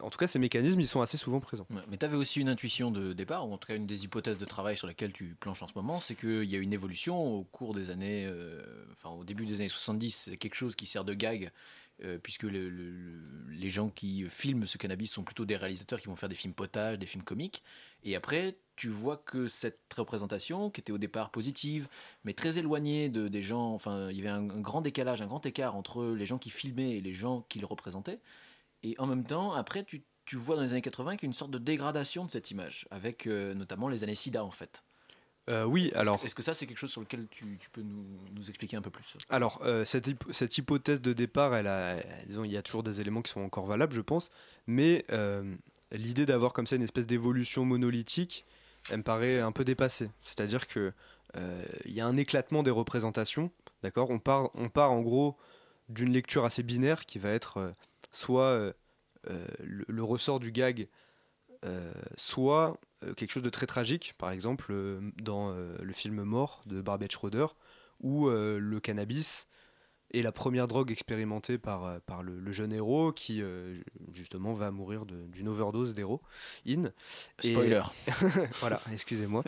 en tout cas, ces mécanismes, ils sont assez souvent présents. Ouais, mais tu avais aussi une intuition de départ, ou en tout cas une des hypothèses de travail sur laquelle tu planches en ce moment, c'est qu'il y a une évolution au cours des années, au début des années 70, quelque chose qui sert de gag, puisque les gens qui filment ce cannabis sont plutôt des réalisateurs qui vont faire des films potages, des films comiques, et après... tu vois que cette représentation, qui était au départ positive, mais très éloignée des gens, enfin, il y avait un grand décalage, un grand écart entre les gens qui filmaient et les gens qui le représentaient. Et en même temps, après, tu vois dans les années 80 qu'il y a une sorte de dégradation de cette image, avec notamment les années SIDA, en fait. Oui, alors... Est-ce que ça, c'est quelque chose sur lequel tu peux nous expliquer un peu plus ? Alors, cette hypothèse de départ, disons, il y a toujours des éléments qui sont encore valables, je pense, mais l'idée d'avoir comme ça une espèce d'évolution monolithique, elle me paraît un peu dépassée. C'est-à-dire que y a un éclatement des représentations, d'accord ? On part en gros d'une lecture assez binaire qui va être soit le ressort du gag, soit quelque chose de très tragique, par exemple dans le film Mort de Barbet Schroeder, où le cannabis est la première drogue expérimentée par le jeune héros qui, justement, va mourir d'une overdose d'héroïne. Spoiler. Voilà, excusez-moi.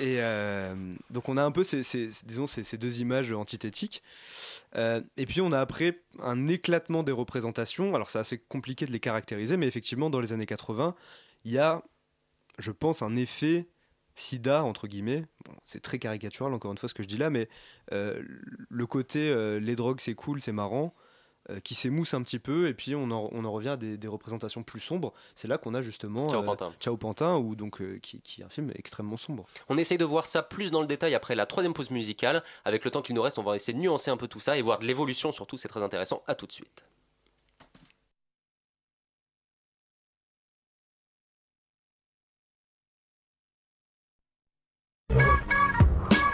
Et donc, on a un peu ces deux images antithétiques. Et puis, on a après un éclatement des représentations. Alors, c'est assez compliqué de les caractériser, mais effectivement, dans les années 80, il y a, je pense, un effet... sida, entre guillemets, bon, c'est très caricatural encore une fois ce que je dis là, mais le côté les drogues c'est cool, c'est marrant, qui s'émousse un petit peu, et puis on en revient à des représentations plus sombres. C'est là qu'on a justement Tchao Pantin, qui est un film extrêmement sombre. On essaye de voir ça plus dans le détail après la troisième pause musicale. Avec le temps qu'il nous reste, on va essayer de nuancer un peu tout ça et voir de l'évolution surtout, c'est très intéressant. À tout de suite.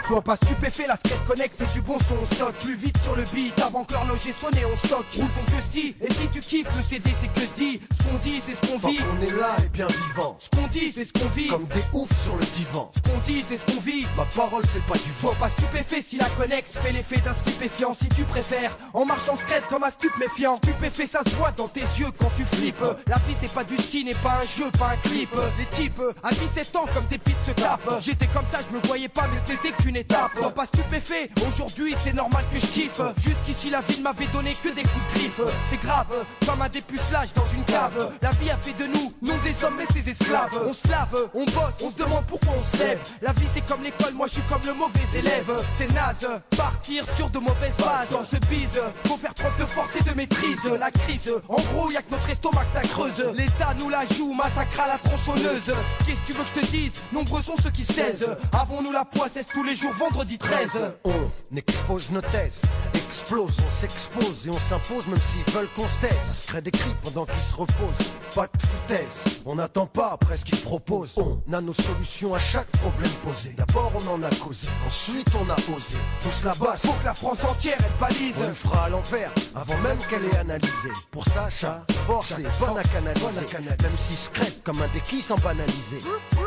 Sois pas stupéfait, la skate connect c'est du bon son, on stocke plus vite sur le beat avant que l'horloger sonne et on stocke. Roule ton custy et si tu kiffes le CD c'est que je dis. Ce qu'on dit c'est ce qu'on vit, on est là et bien vivant. Ce qu'on dit c'est ce qu'on vit, comme des oufs sur le divan. Ce qu'on dit c'est ce qu'on vit, ma parole c'est pas du vent. Sois pas stupéfait si la connect fait l'effet d'un stupéfiant. Si tu préfères, on marche en skate comme un stupéfiant. Stupéfait ça se voit dans tes yeux quand tu flippes. La vie c'est pas du ciné, pas un jeu, pas un clip. Les types à 17 ans comme des pites se tapent. J'étais comme ça, je me voyais pas mais c'était qu'une étape. Sois pas stupéfait, aujourd'hui c'est normal que je kiffe. Jusqu'ici la vie ne m'avait donné que des coups de griffe. C'est grave, comme un dépucelage dans une cave. La vie a fait de nous, non des hommes mais ses esclaves. On se lave, on bosse, on se demande pourquoi on se lève. La vie c'est comme l'école, moi je suis comme le mauvais élève. C'est naze, partir sur de mauvaises bases. Dans ce bise, faut faire preuve de force et de maîtrise. La crise, en gros y'a que notre estomac que ça creuse. L'état nous la joue, massacre à la tronçonneuse. Qu'est-ce que tu veux que je te dise? Nombreux sont ceux qui se taisent. Avons-nous la poissesse tous les jours, vendredi 13? On expose nos thèses, explose, on s'expose et on s'impose même s'ils veulent qu'on se taise. On se crée des cris pendant qu'ils se reposent, pas de foutaise, on n'attend pas après ce qu'ils proposent. On a nos solutions à chaque problème posé. D'abord on en a causé, ensuite on a osé. Tous la base, faut que la France entière elle balise. On le fera à l'envers, avant même qu'elle ait analysé. Pour ça, chat, force et bonne à canaliser. Même s'ils se crèvent comme un déquis sans banaliser.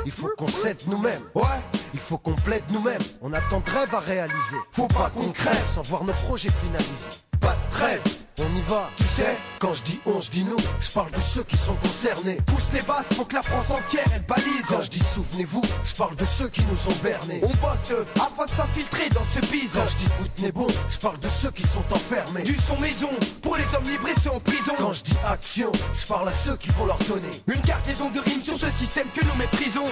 Il faut qu'on cède nous-mêmes, ouais, il faut qu'on plaide nous-mêmes. On a tant de rêves à réaliser, faut pas qu'on crève sans voir nos projets finalisés. Pas de trêve, on y va, tu sais. Quand je dis on, je dis nous, je parle de ceux qui sont concernés. Pousse les basses, faut que la France entière elle balise. Quand je dis souvenez-vous, je parle de ceux qui nous ont bernés. On bosse afin de s'infiltrer dans ce bise. Quand je dis vous tenez bon, je parle de ceux qui sont enfermés. Du son maison, pour les hommes libres et ceux en prison. Quand je dis action, je parle à ceux qui vont leur donner une cargaison de rimes sur ce système que nous méprisons.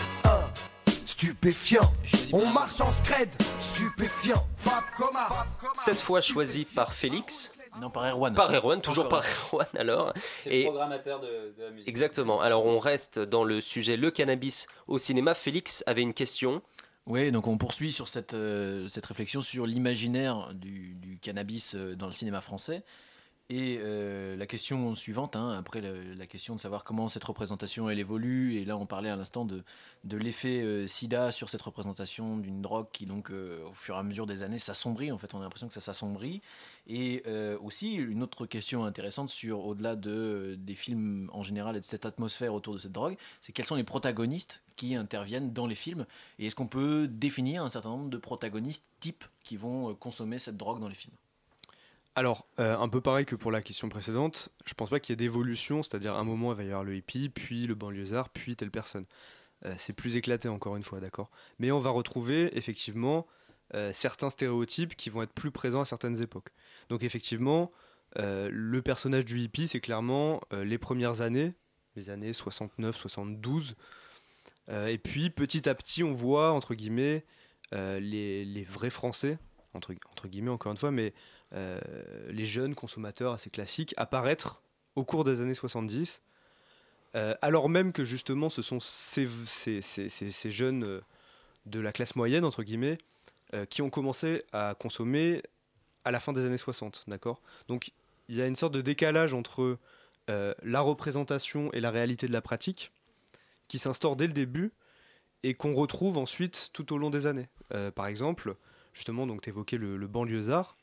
Stupéfiant, on marche en scred. Stupéfiant, Fab Coma. Cette fois choisi par Félix. Non, par Erwan. Par Erwan, toujours par Erwan alors. C'est le programmateur de la musique. Exactement, alors on reste dans le sujet le cannabis au cinéma. Félix avait une question. Oui, donc on poursuit sur cette réflexion sur l'imaginaire du cannabis dans le cinéma français. Et la question suivante, après la question de savoir comment cette représentation elle évolue, et là on parlait à l'instant de l'effet sida sur cette représentation d'une drogue qui donc au fur et à mesure des années s'assombrit, en fait on a l'impression que ça s'assombrit, et aussi une autre question intéressante sur au-delà des films en général et de cette atmosphère autour de cette drogue, c'est quels sont les protagonistes qui interviennent dans les films, et est-ce qu'on peut définir un certain nombre de protagonistes types qui vont consommer cette drogue dans les films? Alors, un peu pareil que pour la question précédente, je pense pas qu'il y ait d'évolution, c'est-à-dire à un moment il va y avoir le hippie, puis le banlieusard, puis telle personne. C'est plus éclaté encore une fois, d'accord. Mais on va retrouver effectivement certains stéréotypes qui vont être plus présents à certaines époques. Donc effectivement, le personnage du hippie, c'est clairement les premières années, les années 69, 72. Et puis petit à petit, on voit, entre guillemets, les vrais Français, entre guillemets encore une fois, mais... les jeunes consommateurs assez classiques apparaître au cours des années 70, alors même que justement ce sont ces jeunes de la classe moyenne entre guillemets qui ont commencé à consommer à la fin des années 60, d'accord. Donc il y a une sorte de décalage entre la représentation et la réalité de la pratique qui s'instaure dès le début et qu'on retrouve ensuite tout au long des années. Par exemple, justement, donc t'évoquais le banlieusard.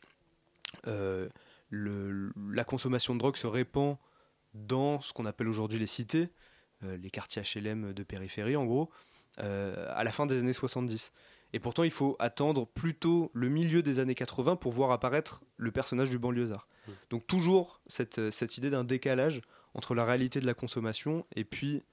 La consommation de drogue se répand dans ce qu'on appelle aujourd'hui les cités, les quartiers HLM de périphérie en gros, à la fin des années 70. Et pourtant il faut attendre plutôt le milieu des années 80 pour voir apparaître le personnage du banlieusard. Donc toujours cette idée d'un décalage entre la réalité de la consommation et puis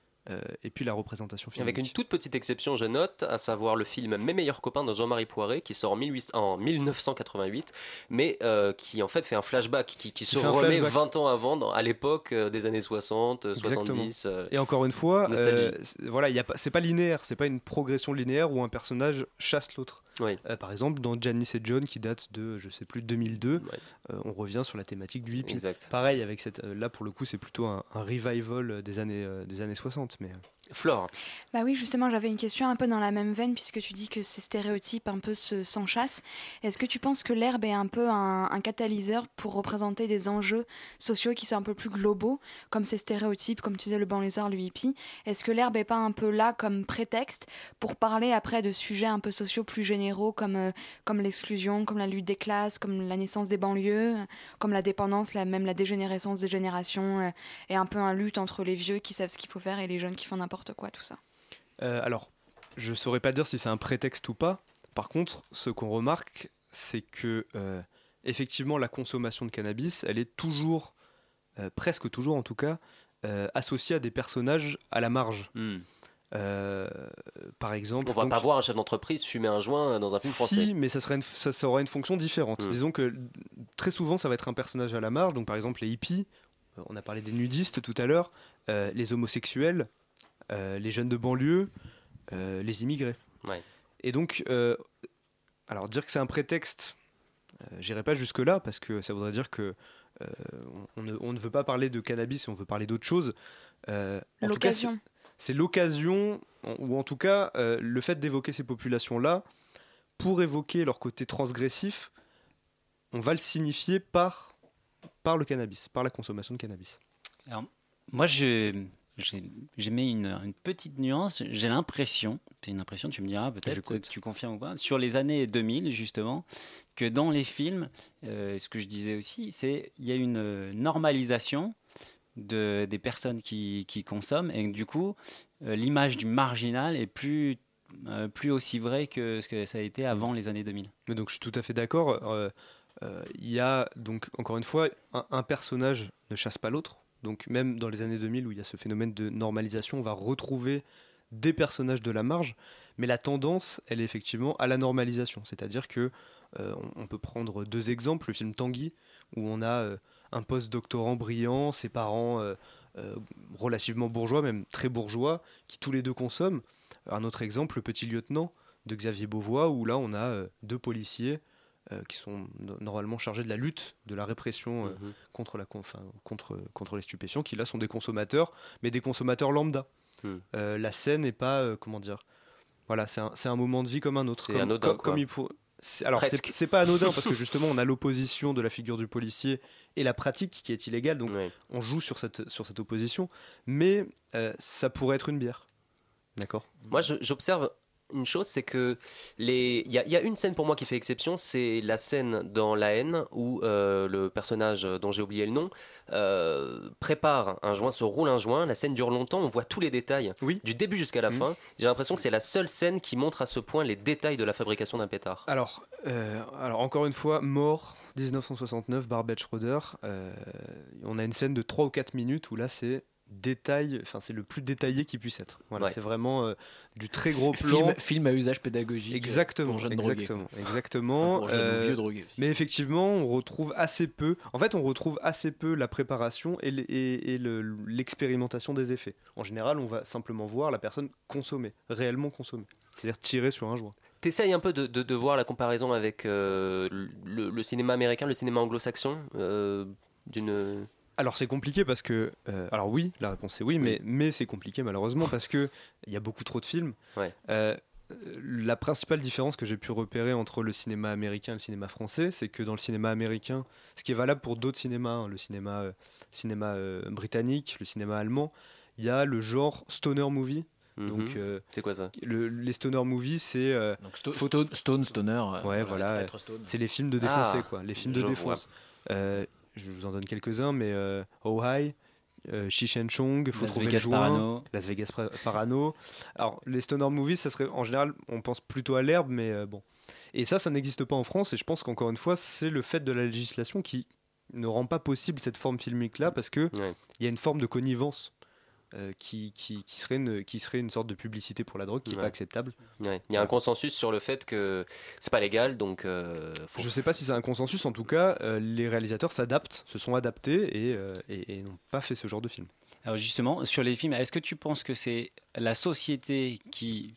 la représentation filmique. Avec une toute petite exception, je note, à savoir le film Mes meilleurs copains de Jean-Marie Poiré, qui sort en 1988, mais qui en fait un flashback, qui se remet 20 ans avant, à l'époque des années 60, exactement. 70. Et encore une fois, voilà, c'est pas linéaire, c'est pas une progression linéaire où un personnage chasse l'autre. Oui. Par exemple, dans Janice et John, qui date de, je sais plus, 2002, ouais. On revient sur la thématique du hippie. Exact. Pareil, avec là, pour le coup, c'est plutôt un revival des années 60. Mais... Flore. Bah oui, justement, j'avais une question un peu dans la même veine, puisque tu dis que ces stéréotypes un peu s'enchassent. Est-ce que tu penses que l'herbe est un peu un catalyseur pour représenter des enjeux sociaux qui sont un peu plus globaux, comme ces stéréotypes, comme tu disais, le banlieusard, le hippie? Est-ce que l'herbe n'est pas un peu là comme prétexte pour parler après de sujets un peu sociaux plus généraux, comme l'exclusion, comme la lutte des classes, comme la naissance des banlieues, comme la dépendance, même la dégénérescence des générations, et un peu un lutte entre les vieux qui savent ce qu'il faut faire et les jeunes qui font n'importe quoi, tout ça. Alors, je saurais pas dire si c'est un prétexte ou pas. Par contre, ce qu'on remarque, c'est que effectivement, la consommation de cannabis, elle est toujours, presque toujours en tout cas, associée à des personnages à la marge. Par exemple, on va donc pas voir un chef d'entreprise fumer un joint dans un film français. Si, mais ça aura une fonction différente. Disons que très souvent ça va être un personnage à la marge. Donc par exemple les hippies, on a parlé des nudistes tout à l'heure, les homosexuels, les jeunes de banlieue, les immigrés. Ouais. Et donc, alors dire que c'est un prétexte, j'irai pas jusque là parce que ça voudrait dire que on ne veut pas parler de cannabis et on veut parler d'autre chose. L'occasion. En tout cas, c'est l'occasion, ou en tout cas le fait d'évoquer ces populations-là, pour évoquer leur côté transgressif, on va le signifier par le cannabis, par la consommation de cannabis. Alors, moi, j'ai mis une petite nuance, j'ai l'impression, c'est une impression, tu me diras peut-être que tu confirmes ou pas, sur les années 2000 justement, que dans les films, ce que je disais aussi, c'est qu'il y a une normalisation des personnes qui consomment, et du coup l'image du marginal est plus aussi vraie que ce que ça a été avant les années 2000. Mais donc je suis tout à fait d'accord. Il y a donc encore une fois un personnage ne chasse pas l'autre, donc même dans les années 2000 où il y a ce phénomène de normalisation, on va retrouver des personnages de la marge, mais la tendance elle est effectivement à la normalisation, c'est-à-dire que on peut prendre deux exemples, le film Tanguy où on a un post-doctorant brillant, ses parents relativement bourgeois, même très bourgeois, qui tous les deux consomment. Un autre exemple, Le Petit Lieutenant de Xavier Beauvois, où là on a deux policiers qui sont normalement chargés de la lutte, de la répression contre les stupéfiants, qui là sont des consommateurs, mais des consommateurs lambda. La scène n'est pas, comment dire, voilà, c'est un moment de vie comme un autre. C'est anodin, quoi. Alors, c'est pas anodin parce que justement on a l'opposition de la figure du policier et la pratique qui est illégale, donc oui, on joue sur cette opposition, mais ça pourrait être une bière. D'accord. Moi j'observe une chose, c'est que il y a une scène pour moi qui fait exception, c'est la scène dans La Haine où le personnage dont j'ai oublié le nom prépare un joint, se roule un joint. La scène dure longtemps, on voit tous les détails, oui, du début jusqu'à la fin. J'ai l'impression que c'est la seule scène qui montre à ce point les détails de la fabrication d'un pétard. Alors encore une fois, mort 1969, Barbet Schroeder. On a une scène de 3 ou 4 minutes où là c'est détail, enfin c'est le plus détaillé qui puisse être. Voilà, ouais. C'est vraiment du très gros plan. Film à usage pédagogique. Exactement. Pour jeunes drogués. Exactement. Enfin, pour jeunes ou vieux drogués. Mais effectivement, on retrouve assez peu la préparation et l'expérimentation des effets. En général, on va simplement voir la personne consommer, réellement consommer, c'est-à-dire tirer sur un joint. T'essayes un peu de voir la comparaison avec le cinéma américain, le cinéma anglo-saxon d'une. Alors c'est compliqué parce que... alors oui, la réponse est oui, mais c'est compliqué malheureusement parce qu'il y a beaucoup trop de films. Ouais. La principale différence que j'ai pu repérer entre le cinéma américain et le cinéma français, c'est que dans le cinéma américain, ce qui est valable pour d'autres cinémas, hein, le cinéma britannique, le cinéma allemand, il y a le genre stoner movie. Donc, c'est quoi ça ? Les stoner movies, c'est donc stoner. Ouais, voilà. C'est les films de défoncés, quoi. Les films de défonce. Je vous en donne quelques-uns, mais Oh Hi, Cheech and Chong, Faut trouver le joint, Las Vegas Parano. Alors, les stoner movies, ça serait, en général, on pense plutôt à l'herbe, mais bon. Et ça n'existe pas en France, et je pense qu'encore une fois, c'est le fait de la législation qui ne rend pas possible cette forme filmique-là, parce qu'il y a une forme de connivence qui serait une sorte de publicité pour la drogue qui n'est pas acceptable. Il y a un consensus sur le fait que c'est pas légal, donc faut... Je sais pas si c'est un consensus, en tout cas les réalisateurs se sont adaptés et n'ont pas fait ce genre de film. Alors justement, sur les films, est-ce que tu penses que c'est la société qui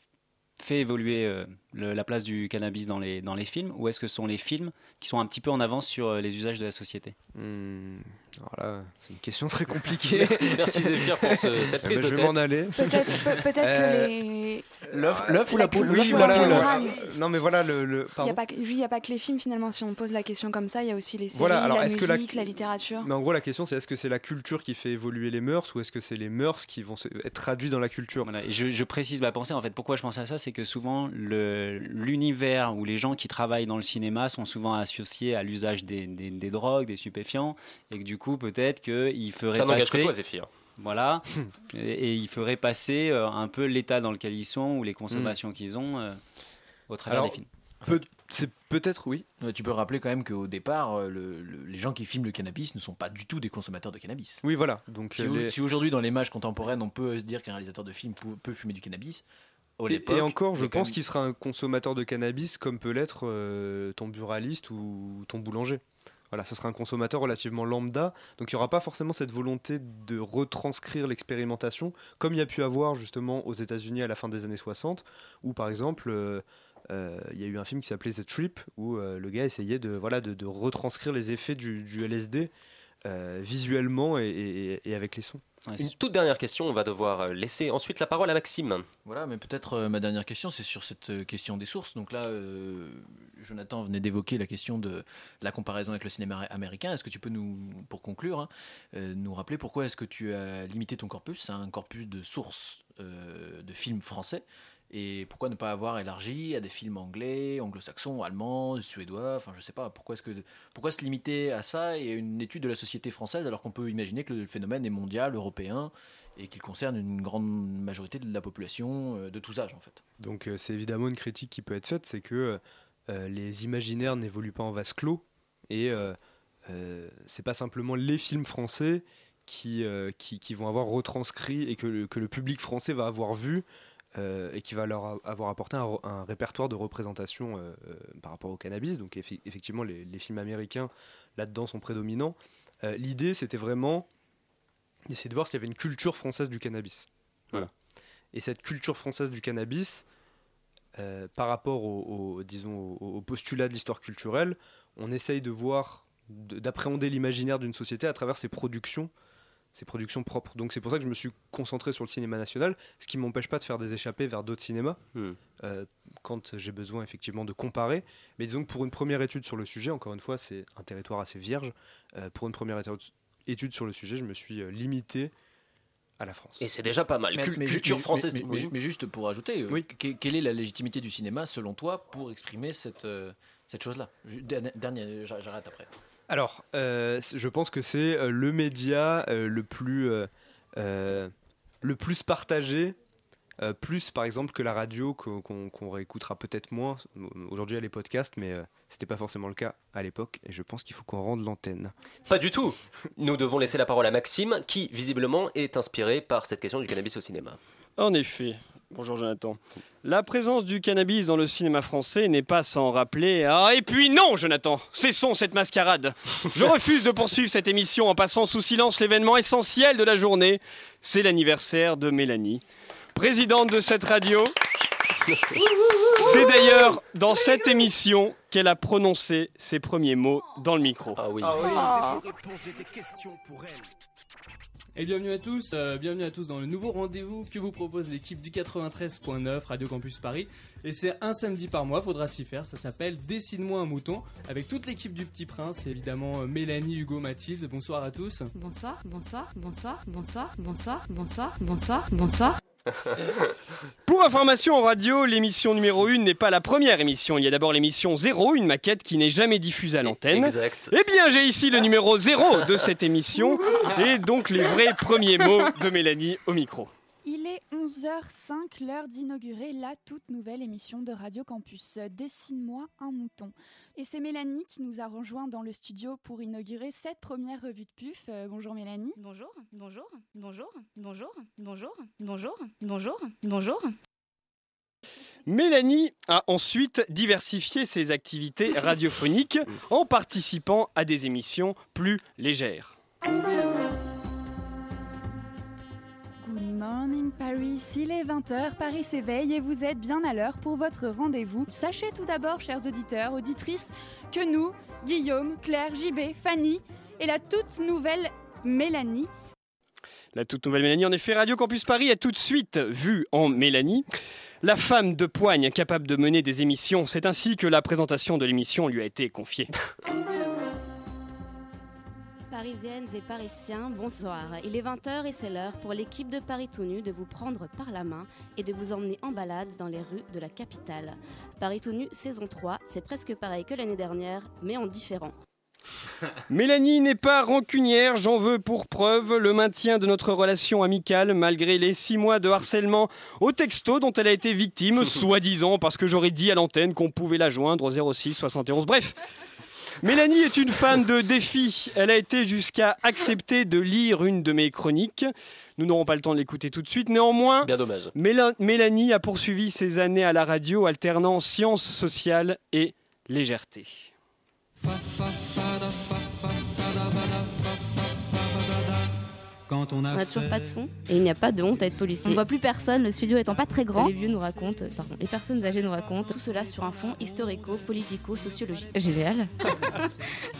fait évoluer la place du cannabis dans les films, ou est-ce que ce sont les films qui sont un petit peu en avance sur les usages de la société ? Alors là, c'est une question très compliquée. Merci Zephyr pour cette prise de tête. Je vais m'en aller. Peut-être que les... L'œuf ou la poule ? Oui, voilà. Non mais voilà, il n'y a pas que les films finalement, si on pose la question comme ça, il y a aussi les séries, voilà, alors, la musique, la littérature. Mais en gros la question c'est, est-ce que c'est la culture qui fait évoluer les mœurs, ou est-ce que c'est les mœurs qui vont être traduites dans la culture ? Voilà, et je précise ma pensée, en fait, pourquoi je pense à ça, c'est que souvent l'univers où les gens qui travaillent dans le cinéma sont souvent associés à l'usage des drogues, des stupéfiants, et que du coup peut-être qu'il ferait ça passer... Ça n'engage que toi, Zephyr. Voilà, et il ferait passer un peu l'état dans lequel ils sont ou les consommations qu'ils ont au travers des films. C'est peut-être, oui. Tu peux rappeler quand même qu'au départ, les gens qui filment le cannabis ne sont pas du tout des consommateurs de cannabis. Oui, voilà. Donc, si aujourd'hui, dans l'image contemporaine, on peut se dire qu'un réalisateur de film peut fumer du cannabis, et encore, je pense qu'il sera un consommateur de cannabis comme peut l'être ton buraliste ou ton boulanger. Voilà, ce sera un consommateur relativement lambda, donc il n'y aura pas forcément cette volonté de retranscrire l'expérimentation, comme il y a pu avoir justement aux États-Unis à la fin des années 60, où par exemple... il y a eu un film qui s'appelait The Trip où le gars essayait de retranscrire les effets du LSD visuellement et avec les sons. Ouais, une toute dernière question, on va devoir laisser ensuite la parole à Maxime. Voilà, mais peut-être ma dernière question, c'est sur cette question des sources. Donc là, Jonathan venait d'évoquer la question de la comparaison avec le cinéma américain. Est-ce que tu peux nous, pour conclure, nous rappeler pourquoi est-ce que tu as limité ton corpus à un corpus de sources de films français ? Et pourquoi ne pas avoir élargi à des films anglais, anglo-saxons, allemands, suédois, enfin je sais pas, pourquoi se limiter à ça et à une étude de la société française alors qu'on peut imaginer que le phénomène est mondial, européen et qu'il concerne une grande majorité de la population de tous âges en fait. Donc c'est évidemment une critique qui peut être faite, c'est que les imaginaires n'évoluent pas en vase clos et c'est pas simplement les films français qui vont avoir retranscrit et que le public français va avoir vu. Et qui va leur avoir apporté un répertoire de représentation par rapport au cannabis. Donc effectivement, les films américains, là-dedans, sont prédominants. L'idée, c'était vraiment d'essayer de voir s'il y avait une culture française du cannabis. Voilà. Et cette culture française du cannabis, par rapport au postulat de l'histoire culturelle, on essaye de voir, d'appréhender l'imaginaire d'une société à travers ses productions, ses productions propres. Donc c'est pour ça que je me suis concentré sur le cinéma national, ce qui ne m'empêche pas de faire des échappées vers d'autres cinémas quand j'ai besoin effectivement de comparer. Mais disons que pour une première étude sur le sujet, encore une fois c'est un territoire assez vierge, pour une première étude sur le sujet je me suis limité à la France. Et c'est déjà pas mal. Culture française. Mais juste pour ajouter, quelle est la légitimité du cinéma selon toi pour exprimer cette chose-là ? Dernier, j'arrête après. Alors, je pense que c'est le média le plus partagé, plus par exemple que la radio qu'on réécoutera peut-être moins. Aujourd'hui, elle est podcast, mais c'était pas forcément le cas à l'époque. Et je pense qu'il faut qu'on rende l'antenne. Pas du tout. Nous devons laisser la parole à Maxime, qui visiblement est inspiré par cette question du cannabis au cinéma. En effet. Bonjour Jonathan. La présence du cannabis dans le cinéma français n'est pas sans rappeler à... Et puis non Jonathan, cessons cette mascarade. Je refuse de poursuivre cette émission en passant sous silence l'événement essentiel de la journée. C'est l'anniversaire de Mélanie, présidente de cette radio. C'est d'ailleurs dans cette émission qu'elle a prononcé ses premiers mots dans le micro. Et bienvenue à tous dans le nouveau rendez-vous que vous propose l'équipe du 93.9 Radio Campus Paris. Et c'est un samedi par mois, faudra s'y faire, ça s'appelle Dessine-moi un mouton, avec toute l'équipe du Petit Prince, et évidemment Mélanie, Hugo, Mathilde, bonsoir à tous. Bonsoir. Pour information en radio, l'émission numéro 1 n'est pas la première émission. Il y a d'abord l'émission 0, une maquette qui n'est jamais diffusée à l'antenne. Exact. Eh bien, j'ai ici le numéro 0 de cette émission et donc les vrais premiers mots de Mélanie au micro. Il est 11h05, l'heure d'inaugurer la toute nouvelle émission de Radio Campus, Dessine-moi un mouton. Et c'est Mélanie qui nous a rejoints dans le studio pour inaugurer cette première revue de PUF. Bonjour Mélanie. Bonjour. Mélanie a ensuite diversifié ses activités radiophoniques en participant à des émissions plus légères. Good morning Paris, il est 20h, Paris s'éveille et vous êtes bien à l'heure pour votre rendez-vous. Sachez tout d'abord, chers auditeurs, auditrices, que nous, Guillaume, Claire, JB, Fanny et la toute nouvelle Mélanie. La toute nouvelle Mélanie, en effet, Radio Campus Paris a tout de suite vu en Mélanie la femme de poigne capable de mener des émissions. C'est ainsi que la présentation de l'émission lui a été confiée. Parisiennes et parisiens, bonsoir. Il est 20h et c'est l'heure pour l'équipe de Paris tout nu de vous prendre par la main et de vous emmener en balade dans les rues de la capitale. Paris tout nu, saison 3, c'est presque pareil que l'année dernière, mais en différent. Mélanie n'est pas rancunière, j'en veux pour preuve le maintien de notre relation amicale malgré les 6 mois de harcèlement au texto dont elle a été victime, soi-disant parce que j'aurais dit à l'antenne qu'on pouvait la joindre au 06 71. Bref, Mélanie est une femme de défi. Elle a été jusqu'à accepter de lire une de mes chroniques. Nous n'aurons pas le temps de l'écouter tout de suite. Néanmoins, bien dommage. Mélanie a poursuivi ses années à la radio, alternant sciences sociales et légèreté. Quand on n'a toujours pas de son et il n'y a pas de honte à être policier. On ne voit plus personne, le studio étant pas très grand. Les vieux nous racontent, pardon, les personnes âgées nous racontent. Tout cela sur un fond historico-politico-sociologique. Génial.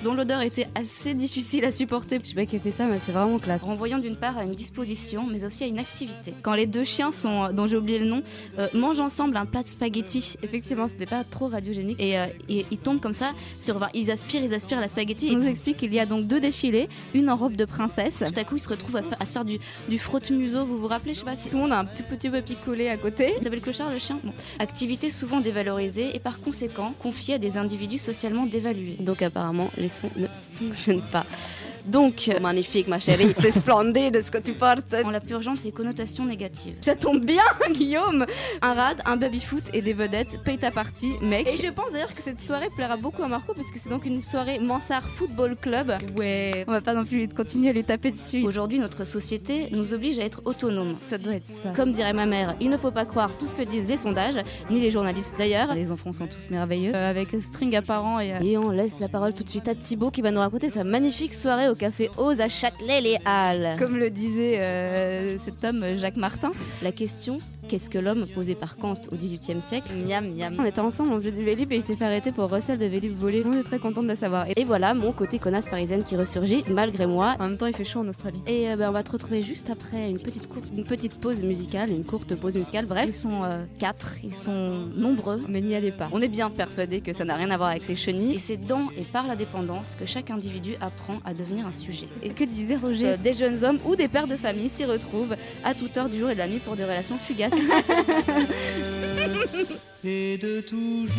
Dont l'odeur était assez difficile à supporter. Je sais pas qui a fait ça, mais c'est vraiment classe. Renvoyant d'une part à une disposition, mais aussi à une activité. Quand les deux chiens sont, dont j'ai oublié le nom, mangent ensemble un plat de spaghettis. Effectivement, ce n'est pas trop radiogénique. Et ils tombent comme ça, sur, enfin, ils aspirent la spaghetti. Ils nous expliquent qu'il y a donc 2 défilés, une en robe de princesse. Tout à coup, ils se retrouvent à se faire du frotte-museau, vous vous rappelez, je sais pas si tout le monde a un petit papier collé à côté. Il s'appelle Clochard le chien. Bon. Activité souvent dévalorisée et par conséquent confiée à des individus socialement dévalués. Donc apparemment les sons ne fonctionnent pas. Donc, magnifique ma chérie, c'est splendide ce que tu portes. En la purgeant de ses connotations négatives. Ça tombe bien, Guillaume. Un rad, un baby-foot et des vedettes, paye ta partie, mec. Et je pense d'ailleurs que cette soirée plaira beaucoup à Marco parce que c'est donc une soirée Mansart Football Club. Ouais, on va pas non plus continuer à lui taper dessus. Aujourd'hui, notre société nous oblige à être autonomes. Ça doit être ça. Comme dirait ma mère, il ne faut pas croire tout ce que disent les sondages, ni les journalistes d'ailleurs. Les enfants sont tous merveilleux, avec string apparent et on laisse la parole tout de suite à Thibaut qui va nous raconter sa magnifique soirée au café Ose à Châtelet-les-Halles. Comme le disait cet homme Jacques Martin, la question qu'est-ce que l'homme posée par Kant au XVIIIe siècle. Miam miam. On était ensemble, on faisait du Vélib et il s'est fait arrêter pour recel de Vélib volé. On est très contente de la savoir. Et voilà mon côté connasse parisienne qui ressurgit malgré moi. En même temps, il fait chaud en Australie. Et on va te retrouver juste après une petite pause musicale. Bref, ils sont 4, ils sont nombreux, mais n'y allez pas. On est bien persuadés que ça n'a rien à voir avec les chenilles. Et c'est dans et par la dépendance que chaque individu apprend à devenir un sujet. Et que disait Roger, des jeunes hommes ou des pères de famille s'y retrouvent à toute heure du jour et de la nuit pour des relations fugaces. Et de toujours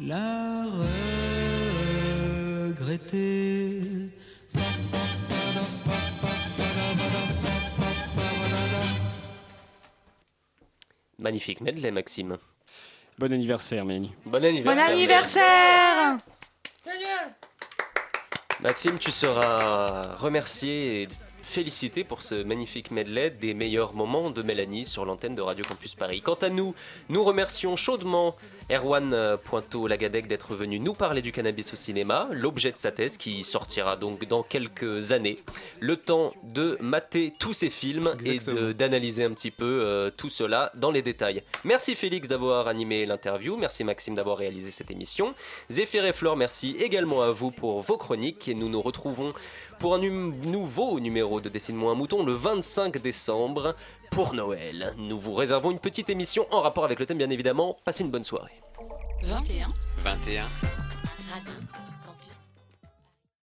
la regretter. Magnifique medley, Maxime. Bon anniversaire, Mélanie. Bon anniversaire. Génial. Maxime, tu seras remercié et félicité pour ce magnifique medley des meilleurs moments de Mélanie sur l'antenne de Radio Campus Paris. Quant à nous, nous remercions chaudement Erwan Pointeau-Lagadec d'être venu nous parler du cannabis au cinéma, l'objet de sa thèse qui sortira donc dans quelques années. Le temps de mater tous ces films. Exactement. Et d'analyser un petit peu tout cela dans les détails. Merci Félix d'avoir animé l'interview, merci Maxime d'avoir réalisé cette émission. Zéphyr et Flore, merci également à vous pour vos chroniques et nous nous retrouvons pour un nouveau numéro de Dessine-moi un mouton le 25 décembre pour Noël. Nous vous réservons une petite émission en rapport avec le thème bien évidemment. Passez une bonne soirée. 21.